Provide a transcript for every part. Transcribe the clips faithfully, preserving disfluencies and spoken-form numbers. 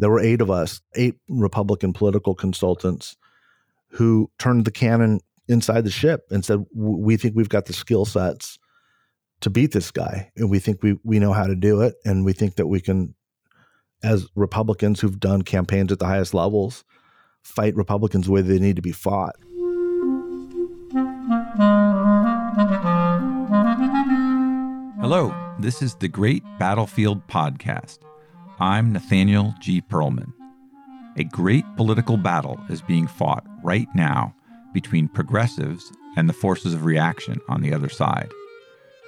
There were eight of us, eight Republican political consultants who turned the cannon inside the ship and said, we think we've got the skill sets to beat this guy. And we think we we know how to do it. And we think that we can, as Republicans who've done campaigns at the highest levels, fight Republicans the way they need to be fought. Hello, this is The Great Battlefield Podcast. I'm Nathaniel G. Perlman. A great political battle is being fought right now between progressives and the forces of reaction on the other side.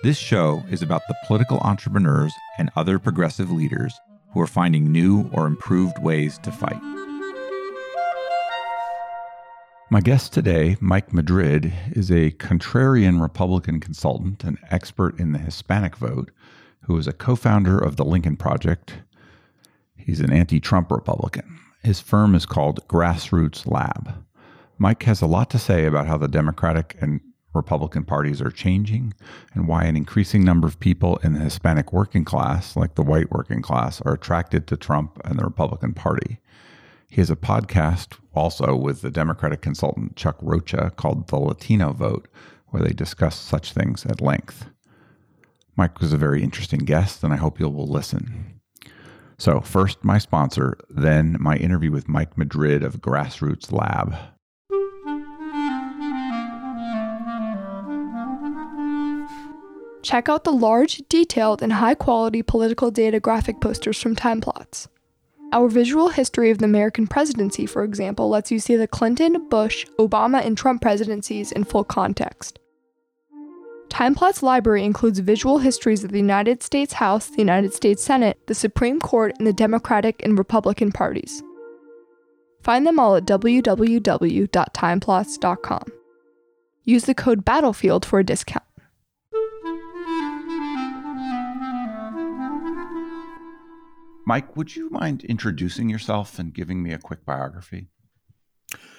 This show is about the political entrepreneurs and other progressive leaders who are finding new or improved ways to fight. My guest today, Mike Madrid, is a contrarian Republican consultant and expert in the Hispanic vote, who is a co-founder of the Lincoln Project. He's an anti-Trump Republican. His firm is called Grassroots Lab. Mike has a lot to say about how the Democratic and Republican parties are changing and why an increasing number of people in the Hispanic working class, like the white working class, are attracted to Trump and the Republican Party. He has a podcast also with the Democratic consultant Chuck Rocha called The Latino Vote, where they discuss such things at length. Mike was a very interesting guest, and I hope you will listen. So first, my sponsor, then my interview with Mike Madrid of Grassroots Lab. Check out the large, detailed, and high-quality political data graphic posters from TimePlots. Our visual history of the American presidency, for example, lets you see the Clinton, Bush, Obama, and Trump presidencies in full context. TimePlots Library includes visual histories of the United States House, the United States Senate, the Supreme Court, and the Democratic and Republican parties. Find them all at w w w dot timeplots dot com. Use the code BATTLEFIELD for a discount. Mike, would you mind introducing yourself and giving me a quick biography?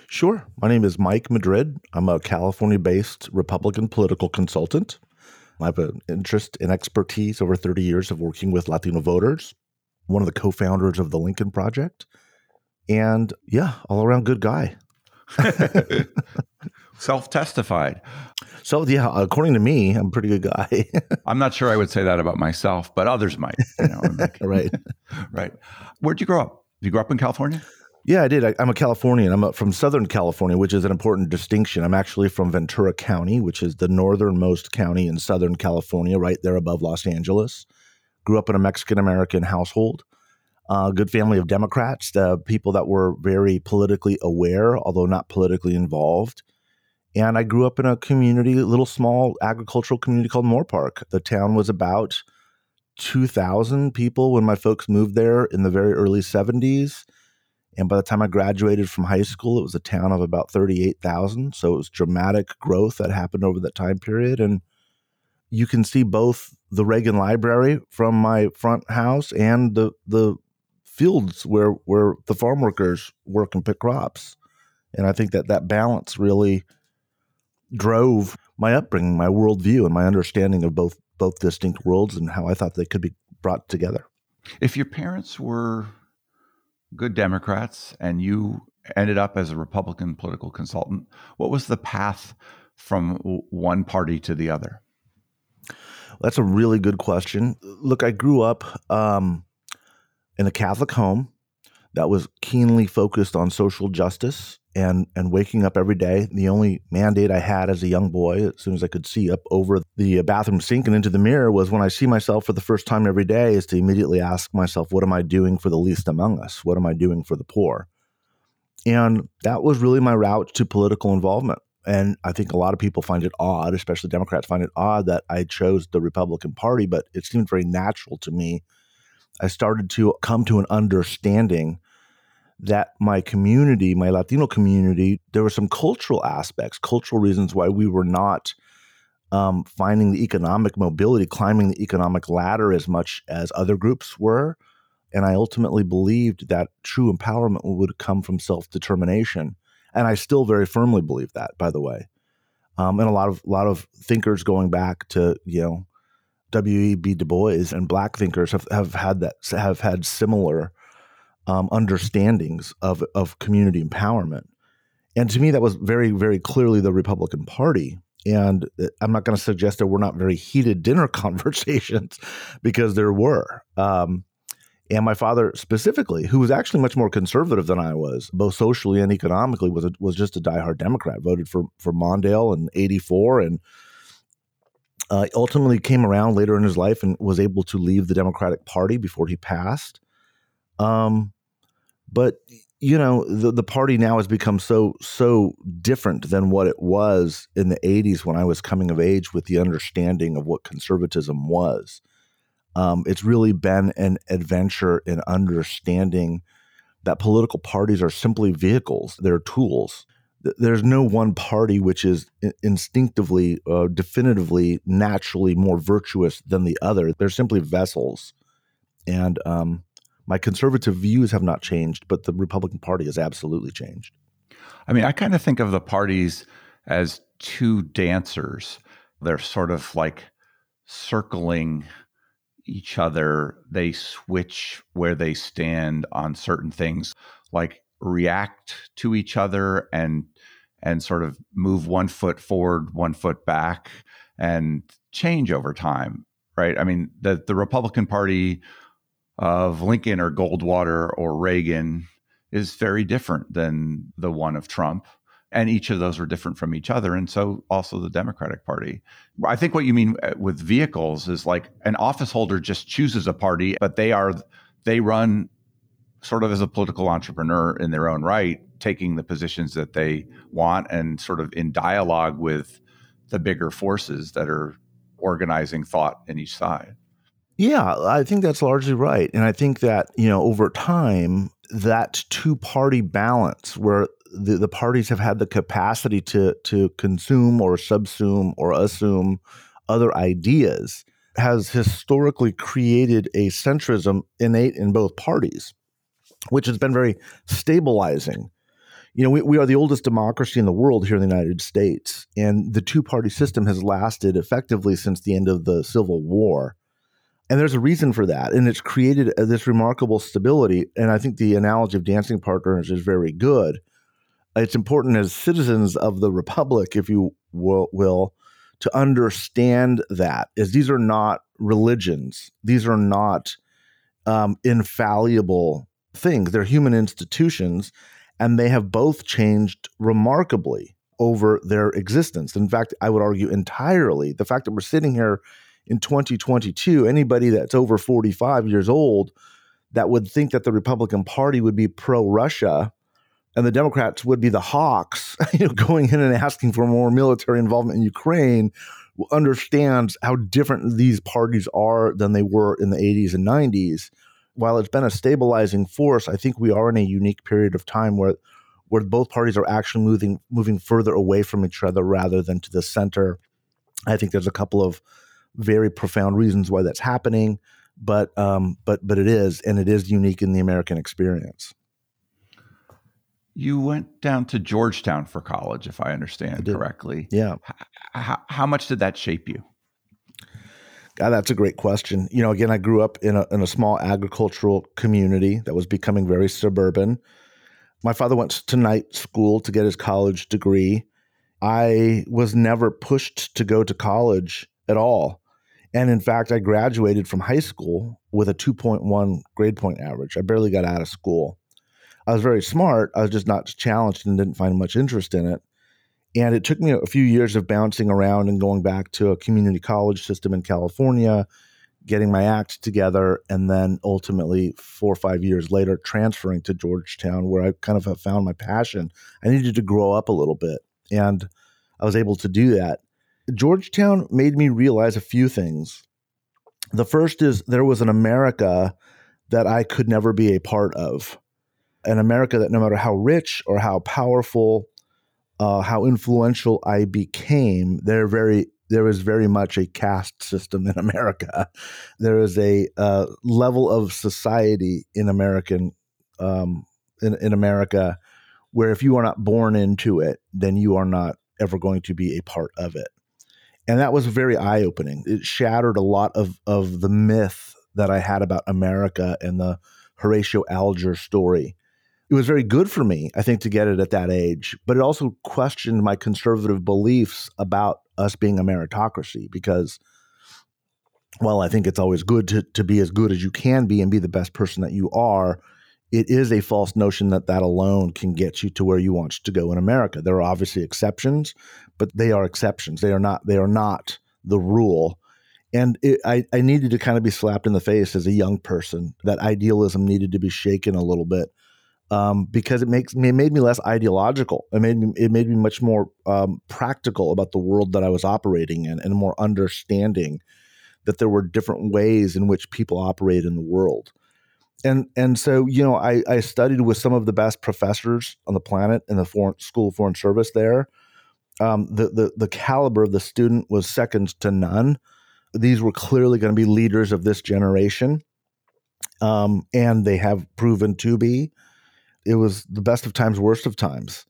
Sure. My name is Mike Madrid. I'm a California-based Republican political consultant. I have an interest and expertise over thirty years of working with Latino voters, one of the co-founders of the Lincoln Project, and yeah, all-around good guy. Self-testified. So yeah, according to me, I'm a pretty good guy. I'm not sure I would say that about myself, but others might. You know, like, right. Right. Where'd you grow up? Did you grow up in California? Yeah, I did. I, I'm a Californian. I'm a, from Southern California, which is an important distinction. I'm actually from Ventura County, which is the northernmost county in Southern California, right there above Los Angeles. Grew up in a Mexican-American household. Uh, good family of Democrats, the people that were very politically aware, although not politically involved. And I grew up in a community, a little small agricultural community called Moorpark. The town was about two thousand people when my folks moved there in the very early seventies. And by the time I graduated from high school, it was a town of about thirty-eight thousand. So it was dramatic growth that happened over that time period. And you can see both the Reagan Library from my front house and the the fields where, where the farm workers work and pick crops. And I think that that balance really drove my upbringing, my worldview, and my understanding of both both distinct worlds and how I thought they could be brought together. If your parents were good Democrats and you ended up as a Republican political consultant, what was the path from one party to the other? That's a really good question. Look, I grew up um, in a Catholic home that was keenly focused on social justice and and waking up every day. The only mandate I had as a young boy, as soon as I could see up over the bathroom sink and into the mirror, was when I see myself for the first time every day is to immediately ask myself, what am I doing for the least among us? What am I doing for the poor? And that was really my route to political involvement. And I think a lot of people find it odd, especially Democrats find it odd that I chose the Republican Party, but it seemed very natural to me. I started to come to an understanding that my community, my Latino community, there were some cultural aspects, cultural reasons why we were not um, finding the economic mobility, climbing the economic ladder as much as other groups were. And I ultimately believed that true empowerment would come from self-determination. And I still very firmly believe that, by the way. Um, and a lot of a lot of thinkers going back to, you know, W E B Du Bois and Black thinkers have, have had that have had similar um, understandings of, of community empowerment. And to me, that was very, very clearly the Republican Party. And I'm not going to suggest there were not very heated dinner conversations, because there were. Um, and my father specifically, who was actually much more conservative than I was, both socially and economically, was a, was just a diehard Democrat, voted for, for Mondale in eighty-four, and uh, ultimately came around later in his life and was able to leave the Democratic Party before he passed. Um, but... You know, the, the party now has become so, so different than what it was in the eighties when I was coming of age with the understanding of what conservatism was. Um, it's really been an adventure in understanding that political parties are simply vehicles. They're tools. There's no one party which is instinctively, uh, definitively, naturally more virtuous than the other. They're simply vessels. And, um, my conservative views have not changed, but the Republican Party has absolutely changed. I mean, I kind of think of the parties as two dancers. They're sort of like circling each other. They switch where they stand on certain things, like react to each other and and sort of move one foot forward, one foot back, and change over time, right? I mean, the, the Republican Party of Lincoln or Goldwater or Reagan is very different than the one of Trump. And each of those are different from each other. And so also the Democratic Party. I think what you mean with vehicles is like an office holder just chooses a party, but they are they run sort of as a political entrepreneur in their own right, taking the positions that they want and sort of in dialogue with the bigger forces that are organizing thought in each side. Yeah, I think that's largely right. And I think that, you know, over time, that two-party balance where the, the parties have had the capacity to to consume or subsume or assume other ideas has historically created a centrism innate in both parties, which has been very stabilizing. You know, we, we are the oldest democracy in the world here in the United States, and the two-party system has lasted effectively since the end of the Civil War. And there's a reason for that, and it's created this remarkable stability. And I think the analogy of dancing partners is very good. It's important as citizens of the republic, if you will, will to understand that, as these are not religions. These are not um, infallible things. They're human institutions, and they have both changed remarkably over their existence. In fact, I would argue entirely. The fact that we're sitting here in twenty twenty-two, anybody that's over forty-five years old that would think that the Republican Party would be pro-Russia and the Democrats would be the hawks, you know, going in and asking for more military involvement in Ukraine, understands how different these parties are than they were in the eighties and nineties. While it's been a stabilizing force, I think we are in a unique period of time where where both parties are actually moving moving further away from each other rather than to the center. I think there's a couple of very profound reasons why that's happening, but um, but but it is, and it is unique in the American experience. You went down to Georgetown for college, if I understand I correctly. Yeah. How, how much did that shape you? God, that's a great question. You know, again, I grew up in a in a small agricultural community that was becoming very suburban. My father went to night school to get his college degree. I was never pushed to go to college at all. And in fact, I graduated from high school with a two point one grade point average. I barely got out of school. I was very smart. I was just not challenged and didn't find much interest in it. And it took me a few years of bouncing around and going back to a community college system in California, getting my act together, and then ultimately four or five years later transferring to Georgetown, where I kind of have found my passion. I needed to grow up a little bit, and I was able to do that. Georgetown made me realize a few things. The first is there was an America that I could never be a part of, an America that no matter how rich or how powerful, uh, how influential I became, there very there is very much a caste system in America. There is a uh, level of society in American um, in, in America where if you are not born into it, then you are not ever going to be a part of it. And that was very eye-opening. It shattered a lot of, of the myth that I had about America and the Horatio Alger story. It was very good for me, I think, to get it at that age, but it also questioned my conservative beliefs about us being a meritocracy because, well, I think it's always good to, to be as good as you can be and be the best person that you are. It is a false notion that that alone can get you to where you want to go in America. There are obviously exceptions, but they are exceptions. They are not, they are not the rule. And it, I, I needed to kind of be slapped in the face as a young person. That idealism needed to be shaken a little bit um, because it makes it made me less ideological. It made me, it made me much more um, practical about the world that I was operating in and more understanding that there were different ways in which people operate in the world. And and so, you know, I, I studied with some of the best professors on the planet in the foreign, School of Foreign Service there. Um, the, the, the caliber of the student was second to none. These were clearly going to be leaders of this generation, um, and they have proven to be. It was the best of times, worst of times.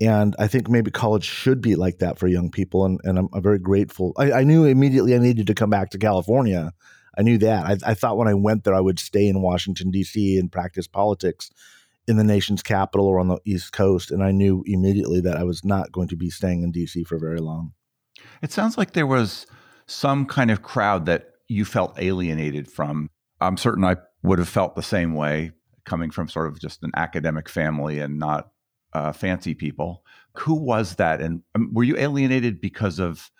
And I think maybe college should be like that for young people, and, and I'm, I'm very grateful. I, I knew immediately I needed to come back to California. I knew that. I, I thought when I went there, I would stay in Washington, D C and practice politics in the nation's capital or on the East Coast. And I knew immediately that I was not going to be staying in D C for very long. It sounds like there was some kind of crowd that you felt alienated from. I'm certain I would have felt the same way coming from sort of just an academic family and not uh, fancy people. Who was that? And um, were you alienated because of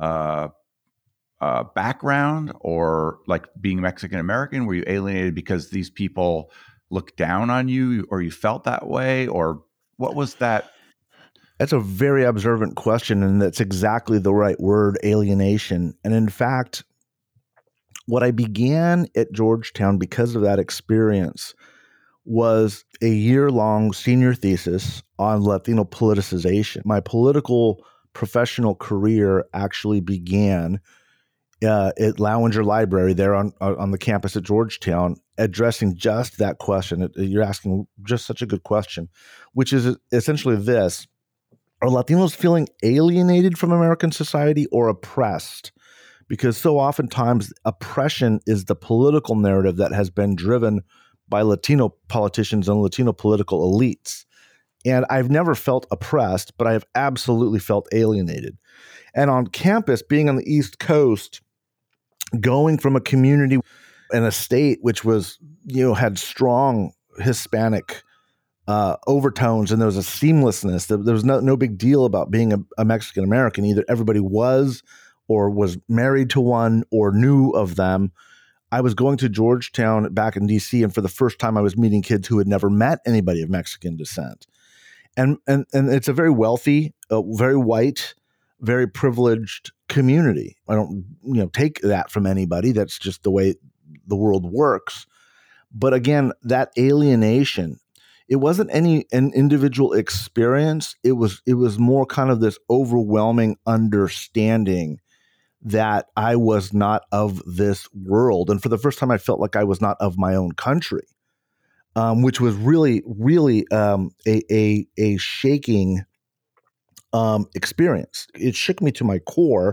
uh Uh, background or like being Mexican-American? Were you alienated because these people looked down on you or you felt that way? Or what was that? That's a very observant question, and that's exactly the right word, alienation. And in fact, what I began at Georgetown because of that experience was a year-long senior thesis on Latino politicization. My political professional career actually began Uh, at Lowinger Library there on on the campus at Georgetown, addressing just that question. It, you're asking just such a good question, which is essentially this: are Latinos feeling alienated from American society or oppressed? Because so oftentimes oppression is the political narrative that has been driven by Latino politicians and Latino political elites. And I've never felt oppressed, but I have absolutely felt alienated. And on campus, being on the East Coast, going from a community and a state which was, you know, had strong Hispanic uh, overtones, and there was a seamlessness. There, there was no, no big deal about being a, a Mexican American. Either everybody was or was married to one or knew of them. I was going to Georgetown back in D C, and for the first time I was meeting kids who had never met anybody of Mexican descent. And and and it's a very wealthy, uh, very white, very privileged community. I don't, you know, take that from anybody. That's just the way the world works. But again, that alienation, it wasn't any an individual experience. It was it was more kind of this overwhelming understanding that I was not of this world. And for the first time, I felt like I was not of my own country, um, which was really, really um, a, a, a shaking Um, experience. It shook me to my core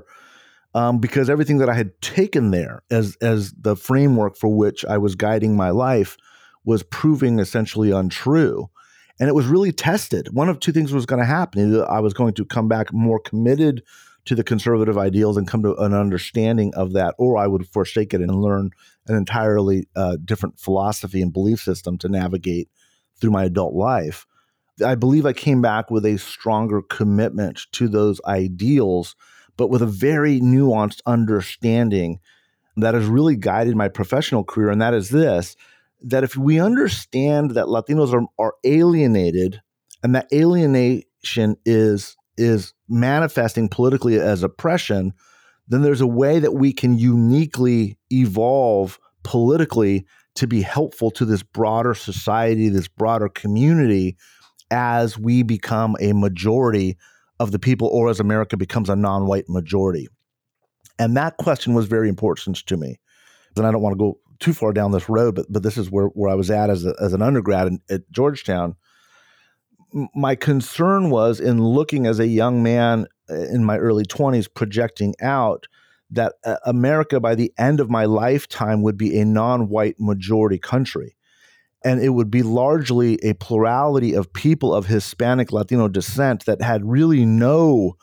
um, because everything that I had taken there as as the framework for which I was guiding my life was proving essentially untrue. And it was really tested. One of two things was going to happen. Either I was going to come back more committed to the conservative ideals and come to an understanding of that, or I would forsake it and learn an entirely uh, different philosophy and belief system to navigate through my adult life. I believe I came back with a stronger commitment to those ideals, but with a very nuanced understanding that has really guided my professional career. And that is this, that if we understand that Latinos are, are alienated, and that alienation is, is manifesting politically as oppression, then there's a way that we can uniquely evolve politically to be helpful to this broader society, this broader community, as we become a majority of the people, or as America becomes a non-white majority. And that question was very important to me. And I don't want to go too far down this road, but but this is where, where I was at as, a, as an undergrad in, at Georgetown. My concern was, in looking as a young man in my early twenties, projecting out that uh, America by the end of my lifetime would be a non-white majority country. and it would be largely a plurality of people of Hispanic Latino descent that had really no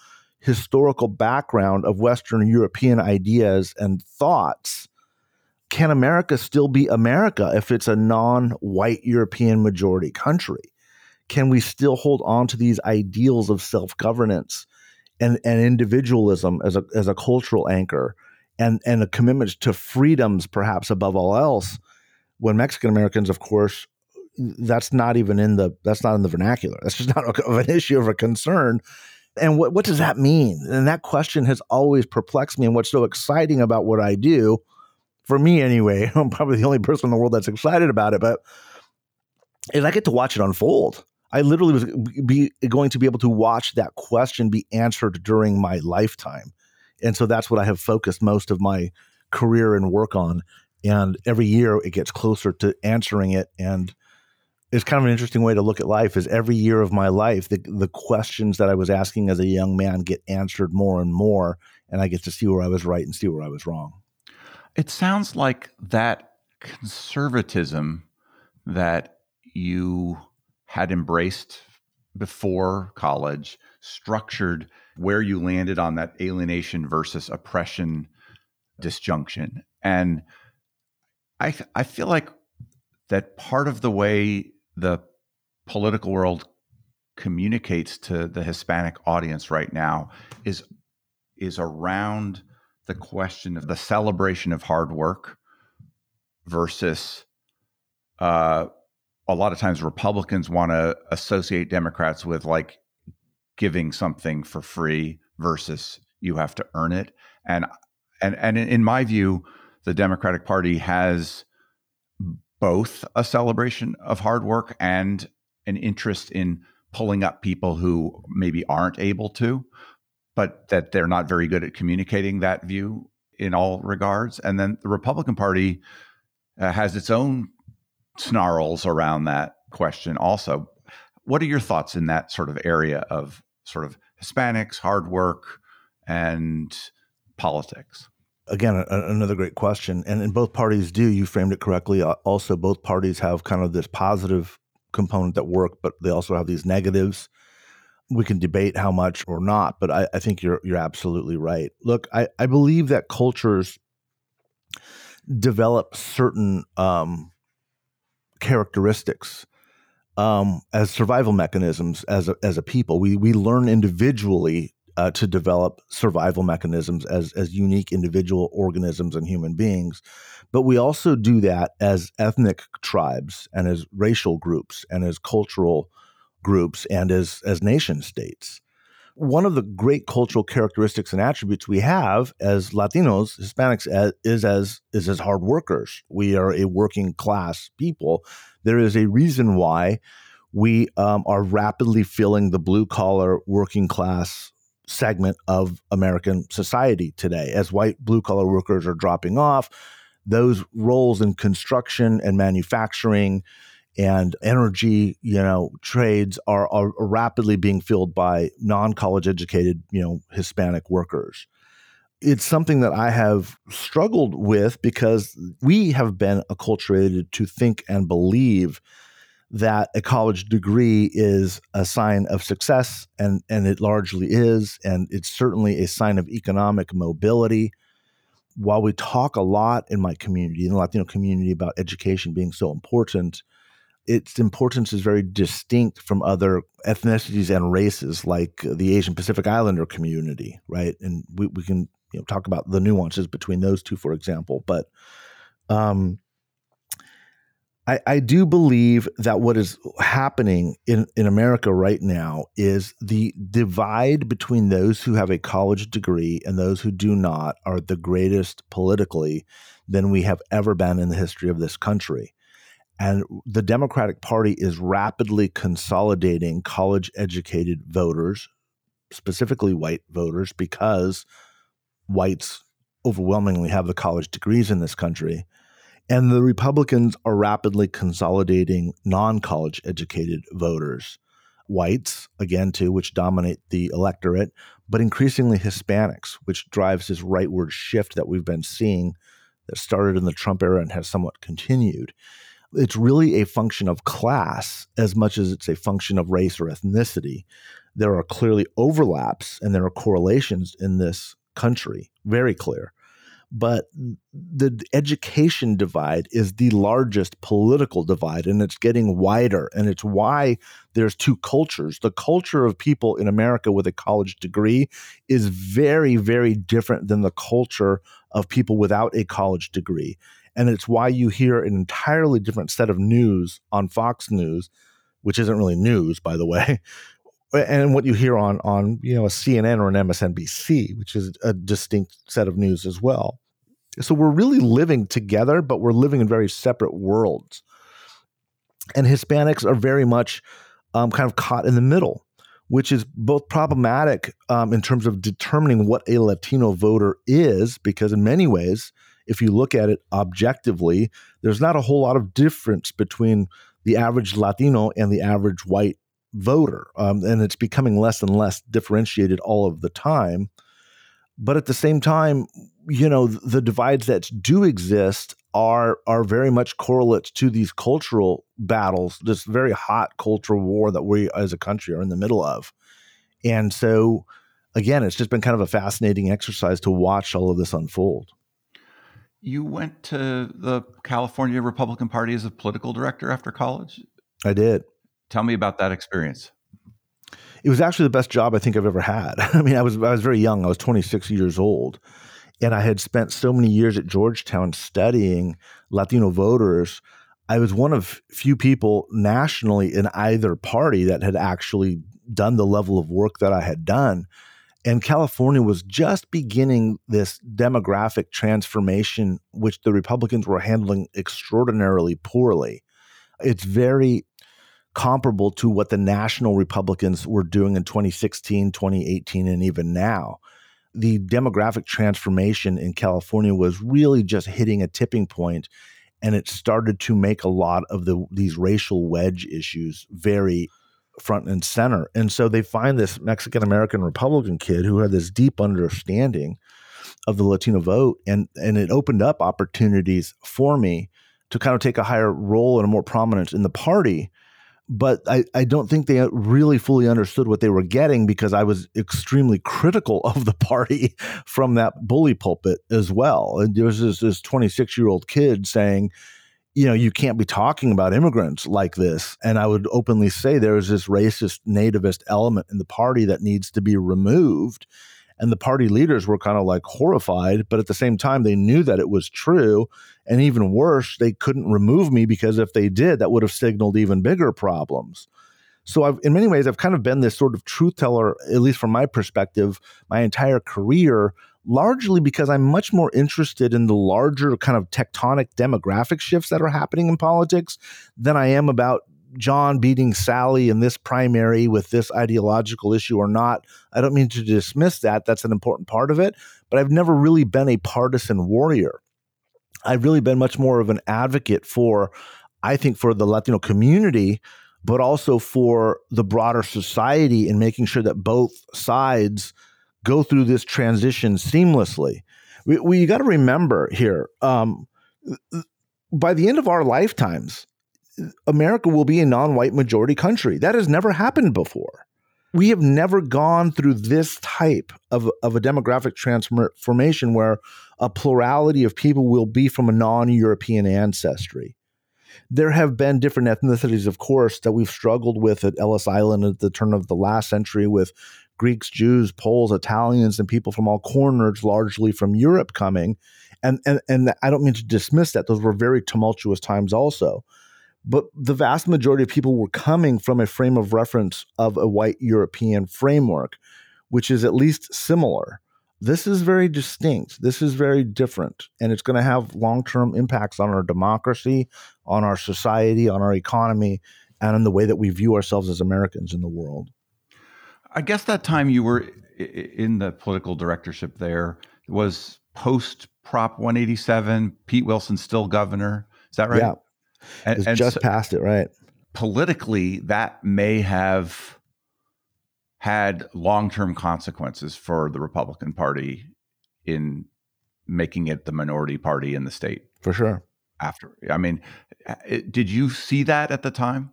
historical background of Western European ideas and thoughts. Can America still be America if it's a non-white European majority country? Can we still hold on to these ideals of self-governance and, and individualism as a as a cultural anchor and, and a commitment to freedoms, perhaps above all else, when Mexican Americans, of course, that's not even in the that's not in the vernacular. That's just not of an issue of a concern. And what what does that mean? And that question has always perplexed me. And what's so exciting about what I do, for me anyway, I'm probably the only person in the world that's excited about it, but is I get to watch it unfold. I literally was be going to be able to watch that question be answered during my lifetime. And so that's what I have focused most of my career and work on. And every year it gets closer to answering it. And it's kind of an interesting way to look at life is every year of my life, the, the questions that I was asking as a young man get answered more and more. And I get to see where I was right and see where I was wrong. It sounds like that conservatism that you had embraced before college structured where you landed on that alienation versus oppression disjunction. And I th- I feel like that part of the way the political world communicates to the Hispanic audience right now is is around the question of the celebration of hard work versus uh, a lot of times Republicans want to associate Democrats with like giving something for free versus you have to earn it. And and and in my view, the Democratic Party has both a celebration of hard work and an interest in pulling up people who maybe aren't able to, but that they're not very good at communicating that view in all regards. And then the Republican Party uh, has its own snarls around that question also. What are your thoughts in that sort of area of sort of Hispanics, hard work, and politics? Again, a, another great question. And, and both parties do. You framed it correctly. Also, both parties have kind of this positive component that work, but they also have these negatives. We can debate how much or not, but I, I think you're you're absolutely right. Look, I, I believe that cultures develop certain um, characteristics um, as survival mechanisms as a, as a people. We we learn individually Uh, to develop survival mechanisms as as unique individual organisms and human beings. But we also do that as ethnic tribes and as racial groups and as cultural groups and as, as nation states. One of the great cultural characteristics and attributes we have as Latinos, Hispanics, as, is as is as hard workers. We are a working class people. There is a reason why we um, are rapidly filling the blue-collar working class segment of American society today. As white blue-collar workers are dropping off, those roles in construction and manufacturing and energy, you know, trades are, are rapidly being filled by non-college educated, you know, Hispanic workers. It's something that I have struggled with because we have been acculturated to think and believe that a college degree is a sign of success, and, and it largely is, and it's certainly a sign of economic mobility. While we talk a lot in my community, in the Latino community, about education being so important, its importance is very distinct from other ethnicities and races, like the Asian Pacific Islander community, right? And we, we can you know, talk about the nuances between those two, for example, but... um. I, I do believe that what is happening in, in America right now is the divide between those who have a college degree and those who do not are the greatest politically than we have ever been in the history of this country. And the Democratic Party is rapidly consolidating college-educated voters, specifically white voters, because whites overwhelmingly have the college degrees in this country. And the Republicans are rapidly consolidating non-college educated voters, whites, again, too, which dominate the electorate, but increasingly Hispanics, which drives this rightward shift that we've been seeing that started in the Trump era and has somewhat continued. it's really a function of class as much as it's a function of race or ethnicity. There are clearly overlaps and there are correlations in this country, very clear. But the education divide is the largest political divide, and it's getting wider. And it's why there's two cultures. The culture of people in America with a college degree is very, very different than the culture of people without a college degree. And it's why you hear an entirely different set of news on Fox News, which isn't really news, by the way, and what you hear on, on you know, a C N N or an M S N B C, which is a distinct set of news as well. So we're really living together, but we're living in very separate worlds. And Hispanics are very much um, kind of caught in the middle, which is both problematic um, in terms of determining what a Latino voter is, because in many ways, if you look at it objectively, there's not a whole lot of difference between the average Latino and the average white voter. Um, and it's becoming less and less differentiated all of the time. But at the same time, you know, the divides that do exist are are very much correlates to these cultural battles, this very hot cultural war that we as a country are in the middle of. And so, again, it's just been kind of a fascinating exercise to watch all of this unfold. You went to the California Republican Party as a political director after college? I did. Tell me about that experience. It was actually the best job I think I've ever had. I mean, I was I was very young. I was twenty-six years old. And I had spent so many years at Georgetown studying Latino voters. I was one of few people nationally in either party that had actually done the level of work that I had done. And California was just beginning this demographic transformation, which the Republicans were handling extraordinarily poorly. It's very comparable to what the national Republicans were doing in twenty sixteen, twenty eighteen, and even now. The demographic transformation in California was really just hitting a tipping point, and it started to make a lot of the these racial wedge issues very front and center. And so they find this Mexican-American Republican kid who had this deep understanding of the Latino vote, and and it opened up opportunities for me to kind of take a higher role and a more prominence in the party. But I, I don't think they really fully understood what they were getting, because I was extremely critical of the party from that bully pulpit as well. And there was this, this twenty-six-year-old kid saying, you know, you can't be talking about immigrants like this. And I would openly say there is this racist, nativist element in the party that needs to be removed. And the party leaders were kind of like horrified, but at the same time, they knew that it was true. And even worse, they couldn't remove me, because if they did, that would have signaled even bigger problems. So I've, in many ways, I've kind of been this sort of truth teller, at least from my perspective, my entire career, largely because I'm much more interested in the larger kind of tectonic demographic shifts that are happening in politics than I am about John beating Sally in this primary with this ideological issue or not. I don't mean to dismiss that. That's an important part of it. But I've never really been a partisan warrior. I've really been much more of an advocate for, I think, for the Latino community, but also for the broader society, and making sure that both sides go through this transition seamlessly. We, we you got to remember here, um, by the end of our lifetimes, America will be a non-white majority country. That has never happened before. We have never gone through this type of, of a demographic transformation where a plurality of people will be from a non-European ancestry. There have been different ethnicities, of course, that we've struggled with at Ellis Island at the turn of the last century, with Greeks, Jews, Poles, Italians, and people from all corners, largely from Europe, coming. And, and, and I don't mean to dismiss that. Those were very tumultuous times also. But the vast majority of people were coming from a frame of reference of a white European framework, which is at least similar. This is very distinct. This is very different. And it's going to have long-term impacts on our democracy, on our society, on our economy, and on the way that we view ourselves as Americans in the world. I guess that time you were in the political directorship there was post-Prop one eighty-seven, Pete Wilson still governor. Is that right? Yeah. And, it's and just so, past it, right? Politically, that may have had long-term consequences for the Republican Party in making it the minority party in the state. For sure. After, I mean, Did you see that at the time?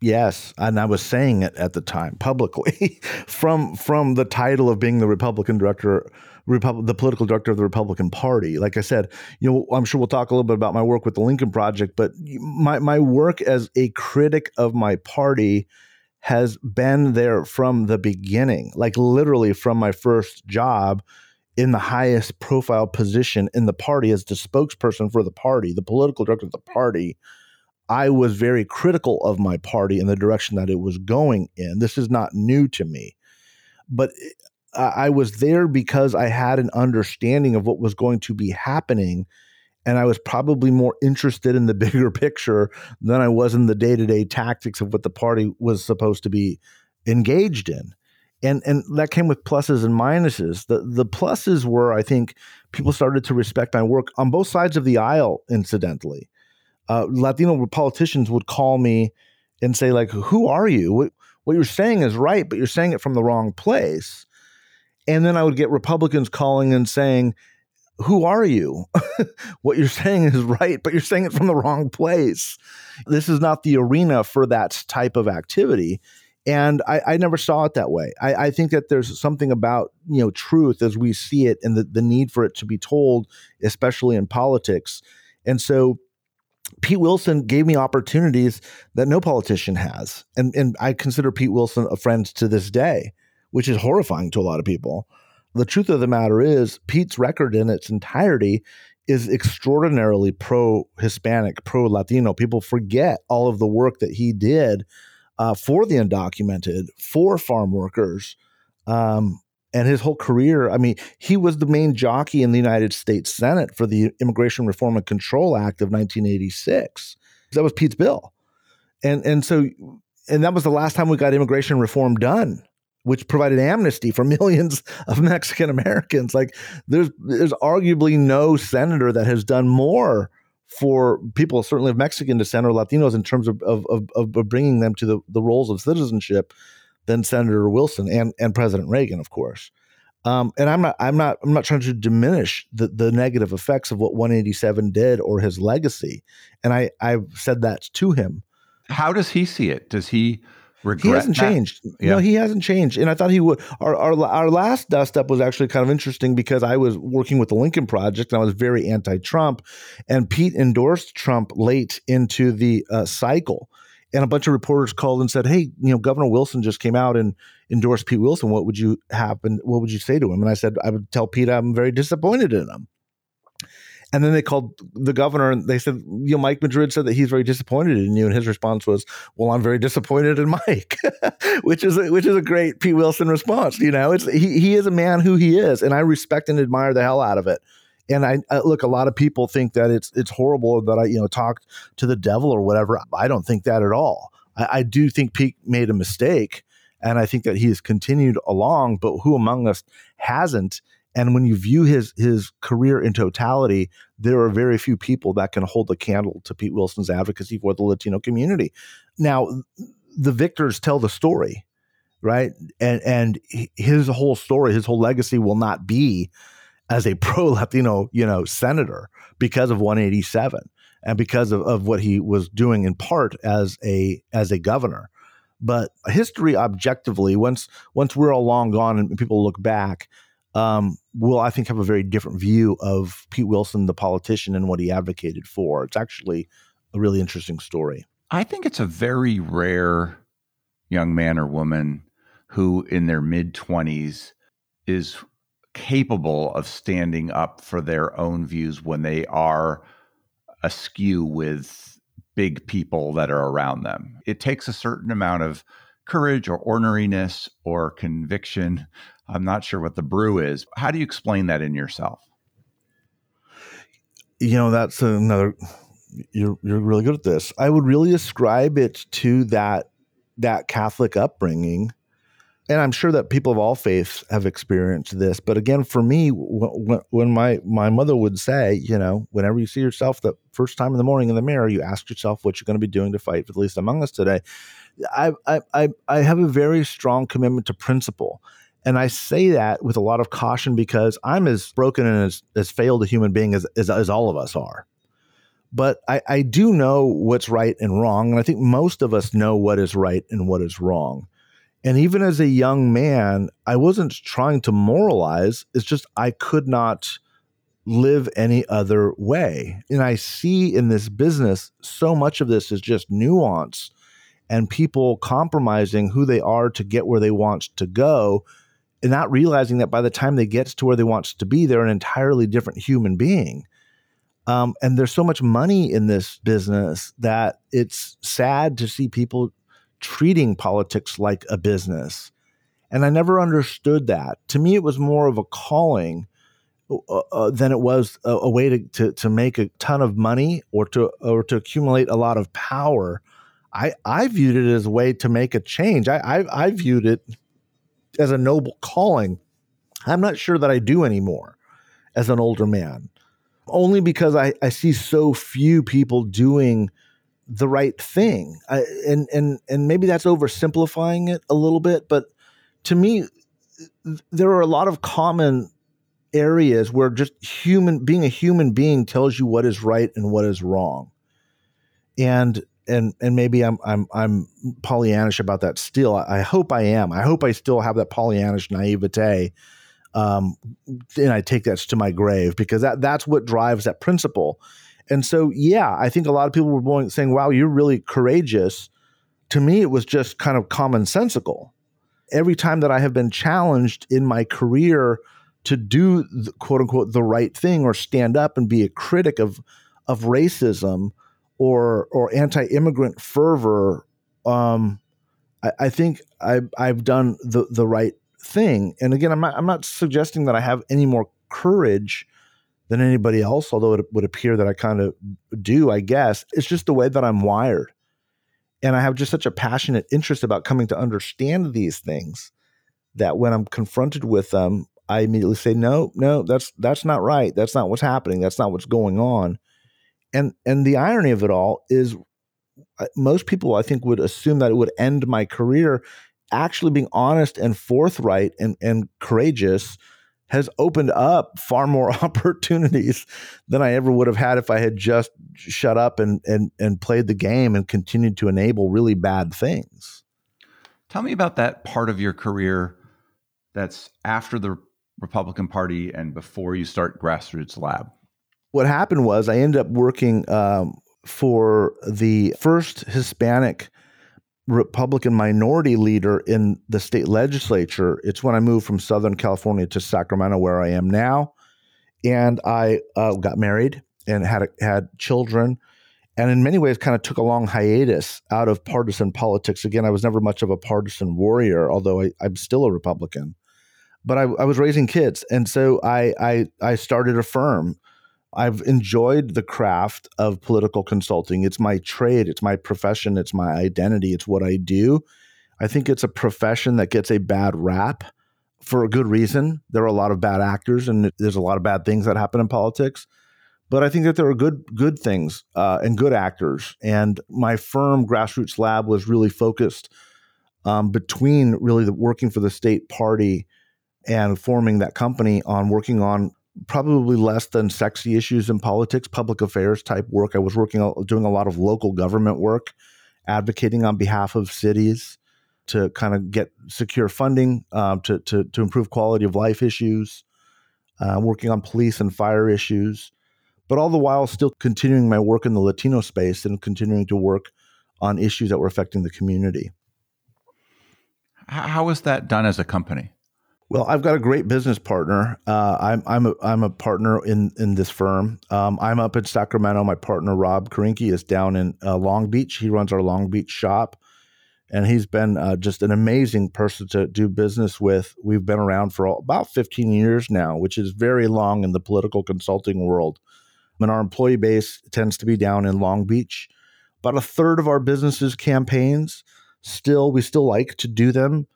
Yes, and I was saying it at the time publicly from from the title of being the Republican director, Repub- the political director of the Republican Party. Like I said, you know, I'm sure we'll talk a little bit about my work with the Lincoln Project, but my my work as a critic of my party has been there from the beginning, like literally from my first job in the highest profile position in the party as the spokesperson for the party, the political director of the party. I was very critical of my party and the direction that it was going in. This is not new to me, but I was there because I had an understanding of what was going to be happening, and I was probably more interested in the bigger picture than I was in the day-to-day tactics of what the party was supposed to be engaged in. And and that came with pluses and minuses. The the pluses were, I think, people started to respect my work on both sides of the aisle, incidentally. Uh, Latino politicians would call me and say, like, who are you? What, what you're saying is right, but you're saying it from the wrong place. And then I would get Republicans calling and saying, who are you? What you're saying is right, but you're saying it from the wrong place. This is not the arena for that type of activity. And I, I never saw it that way. I, I think that there's something about, you know, truth as we see it and the, the need for it to be told, especially in politics. And so Pete Wilson gave me opportunities that no politician has. And and I consider Pete Wilson a friend to this day, which is horrifying to a lot of people. The truth of the matter is Pete's record in its entirety is extraordinarily pro-Hispanic, pro-Latino. People forget all of the work that he did uh, for the undocumented, for farm workers, um, and his whole career. I mean, he was the main jockey in the United States Senate for the Immigration Reform and Control Act of nineteen eighty-six. That was Pete's bill. And and so and that was the last time we got immigration reform done, which provided amnesty for millions of Mexican Americans. Like there's there's arguably no senator that has done more for people, certainly of Mexican descent or Latinos, in terms of of of, of bringing them to the, the roles of citizenship than Senator Wilson and, and President Reagan, of course. Um, and I'm not I'm not I'm not trying to diminish the, the negative effects of what one eighty-seven did or his legacy. And I I've said that to him. How does he see it? Does he regret? He hasn't that? changed. Yeah. No, he hasn't changed. And I thought he would. Our, our our last dust up was actually kind of interesting because I was working with the Lincoln Project and I was very anti-Trump, and Pete endorsed Trump late into the uh, cycle. And a bunch of reporters called and said, hey, you know, Governor Wilson just came out and endorsed Pete Wilson. What would you happen? What would you say to him? And I said, I would tell Pete I'm very disappointed in him. And then they called the governor and they said, you know, Mike Madrid said that he's very disappointed in you. And his response was, well, I'm very disappointed in Mike, which is a, which is a great Pete Wilson response. You know, it's he he is a man who he is. And I respect and admire the hell out of it. And I, I look, a lot of people think that it's it's horrible that I, you know, talked to the devil or whatever. I don't think that at all. I, I do think Pete made a mistake, and I think that he has continued along. But who among us hasn't? And when you view his his career in totality, there are very few people that can hold a candle to Pete Wilson's advocacy for the Latino community. Now, the victors tell the story, right? And and his whole story, his whole legacy will not be as a pro-Latino, you know, senator because of one eighty-seven and because of, of what he was doing in part as a as a governor. But history objectively, once once we're all long gone and people look back, um, we'll, I think, have a very different view of Pete Wilson, the politician, and what he advocated for. It's actually a really interesting story. I think it's a very rare young man or woman who in their mid-twenties is capable of standing up for their own views when they are askew with big people that are around them. It takes a certain amount of courage or orneriness or conviction. I'm not sure what the brew is. How do you explain that in yourself? You know, that's another, you're you're really good at this. I would really ascribe it to that that Catholic upbringing. And I'm sure that people of all faiths have experienced this. But again, for me, when, when my, my mother would say, you know, whenever you see yourself the first time in the morning in the mirror, you ask yourself what you're going to be doing to fight for the least among us today. I, I, I, I have a very strong commitment to principle. And I say that with a lot of caution because I'm as broken and as, as failed a human being as, as, as all of us are. But I, I do know what's right and wrong. And I think most of us know what is right and what is wrong. And even as a young man, I wasn't trying to moralize. It's just I could not live any other way. And I see in this business, so much of this is just nuance and people compromising who they are to get where they want to go and not realizing that by the time they get to where they want to be, they're an entirely different human being. Um, and there's so much money in this business that it's sad to see people treating politics like a business. And I never understood that. To me, it was more of a calling uh, uh, than it was a, a way to, to to make a ton of money or to or to accumulate a lot of power. I, I viewed it as a way to make a change. I, I, I viewed it as a noble calling. I'm not sure that I do anymore as an older man. Only because I, I see so few people doing the right thing. I, and, and, and maybe that's oversimplifying it a little bit, but to me, there are a lot of common areas where just human being a human being tells you what is right and what is wrong. And, and, and maybe I'm, I'm, I'm Pollyannish about that still. I hope I am. I hope I still have that Pollyannish naivete. Um, and I take that to my grave because that, that's what drives that principle. And so, yeah, I think a lot of people were going, saying, wow, you're really courageous. To me, it was just kind of commonsensical. Every time that I have been challenged in my career to do, the, quote unquote, the right thing or stand up and be a critic of of racism or or anti-immigrant fervor, um, I, I think I, I've done the, the right thing. And again, I'm not, I'm not suggesting that I have any more courage than anybody else, although it would appear that I kind of do, I guess. It's just the way that I'm wired. And I have just such a passionate interest about coming to understand these things that when I'm confronted with them, I immediately say, no, no, that's that's not right. That's not what's happening. That's not what's going on. And and the irony of it all is most people, I think, would assume that it would end my career. Actually being honest and forthright and, and courageous has opened up far more opportunities than I ever would have had if I had just shut up and and and played the game and continued to enable really bad things. Tell me about that part of your career that's after the Republican Party and before you start Grassroots Lab. What happened was I ended up working um, for the first Hispanic Republican minority leader in the state legislature. It's when I moved from Southern California to Sacramento, where I am now. And I uh, got married and had a, had children, and in many ways kind of took a long hiatus out of partisan politics. Again, I was never much of a partisan warrior, although I, I'm still a Republican. But I, I was raising kids, and so I, I I started a firm. I've enjoyed the craft of political consulting. It's my trade. It's my profession. It's my identity. It's what I do. I think it's a profession that gets a bad rap for a good reason. There are a lot of bad actors, and there's a lot of bad things that happen in politics. But I think that there are good good things uh, and good actors. And my firm, Grassroots Lab, was really focused um, between really the, working for the state party and forming that company on working on probably less than sexy issues in politics, public affairs type work. I was working, doing a lot of local government work, advocating on behalf of cities to kind of get secure funding, um, to, to to improve quality of life issues, uh, working on police and fire issues, but all the while still continuing my work in the Latino space and continuing to work on issues that were affecting the community. How was that done as a company? Well, I've got a great business partner. Uh, I'm I'm a, I'm a partner in in this firm. Um, I'm up in Sacramento. My partner Rob Karinke is down in uh, Long Beach. He runs our Long Beach shop, and he's been uh, just an amazing person to do business with. We've been around for all, about fifteen years now, which is very long in the political consulting world. And our employee base tends to be down in Long Beach. About a third of our business's campaigns still we still like to do them.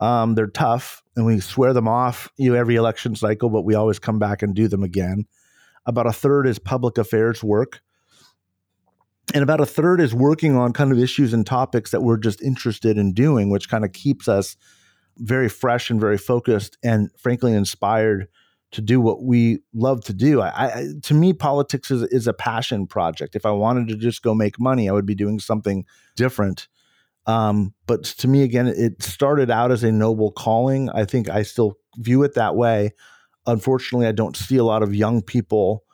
Um, they're tough, and we swear them off you know, every election cycle, but we always come back and do them again. About a third is public affairs work, and about a third is working on kind of issues and topics that we're just interested in doing, which kind of keeps us very fresh and very focused and, frankly, inspired to do what we love to do. I, I to me, politics is, is a passion project. If I wanted to just go make money, I would be doing something different. Um, but to me, again, it started out as a noble calling. I think I still view it that way. Unfortunately, I don't see a lot of young people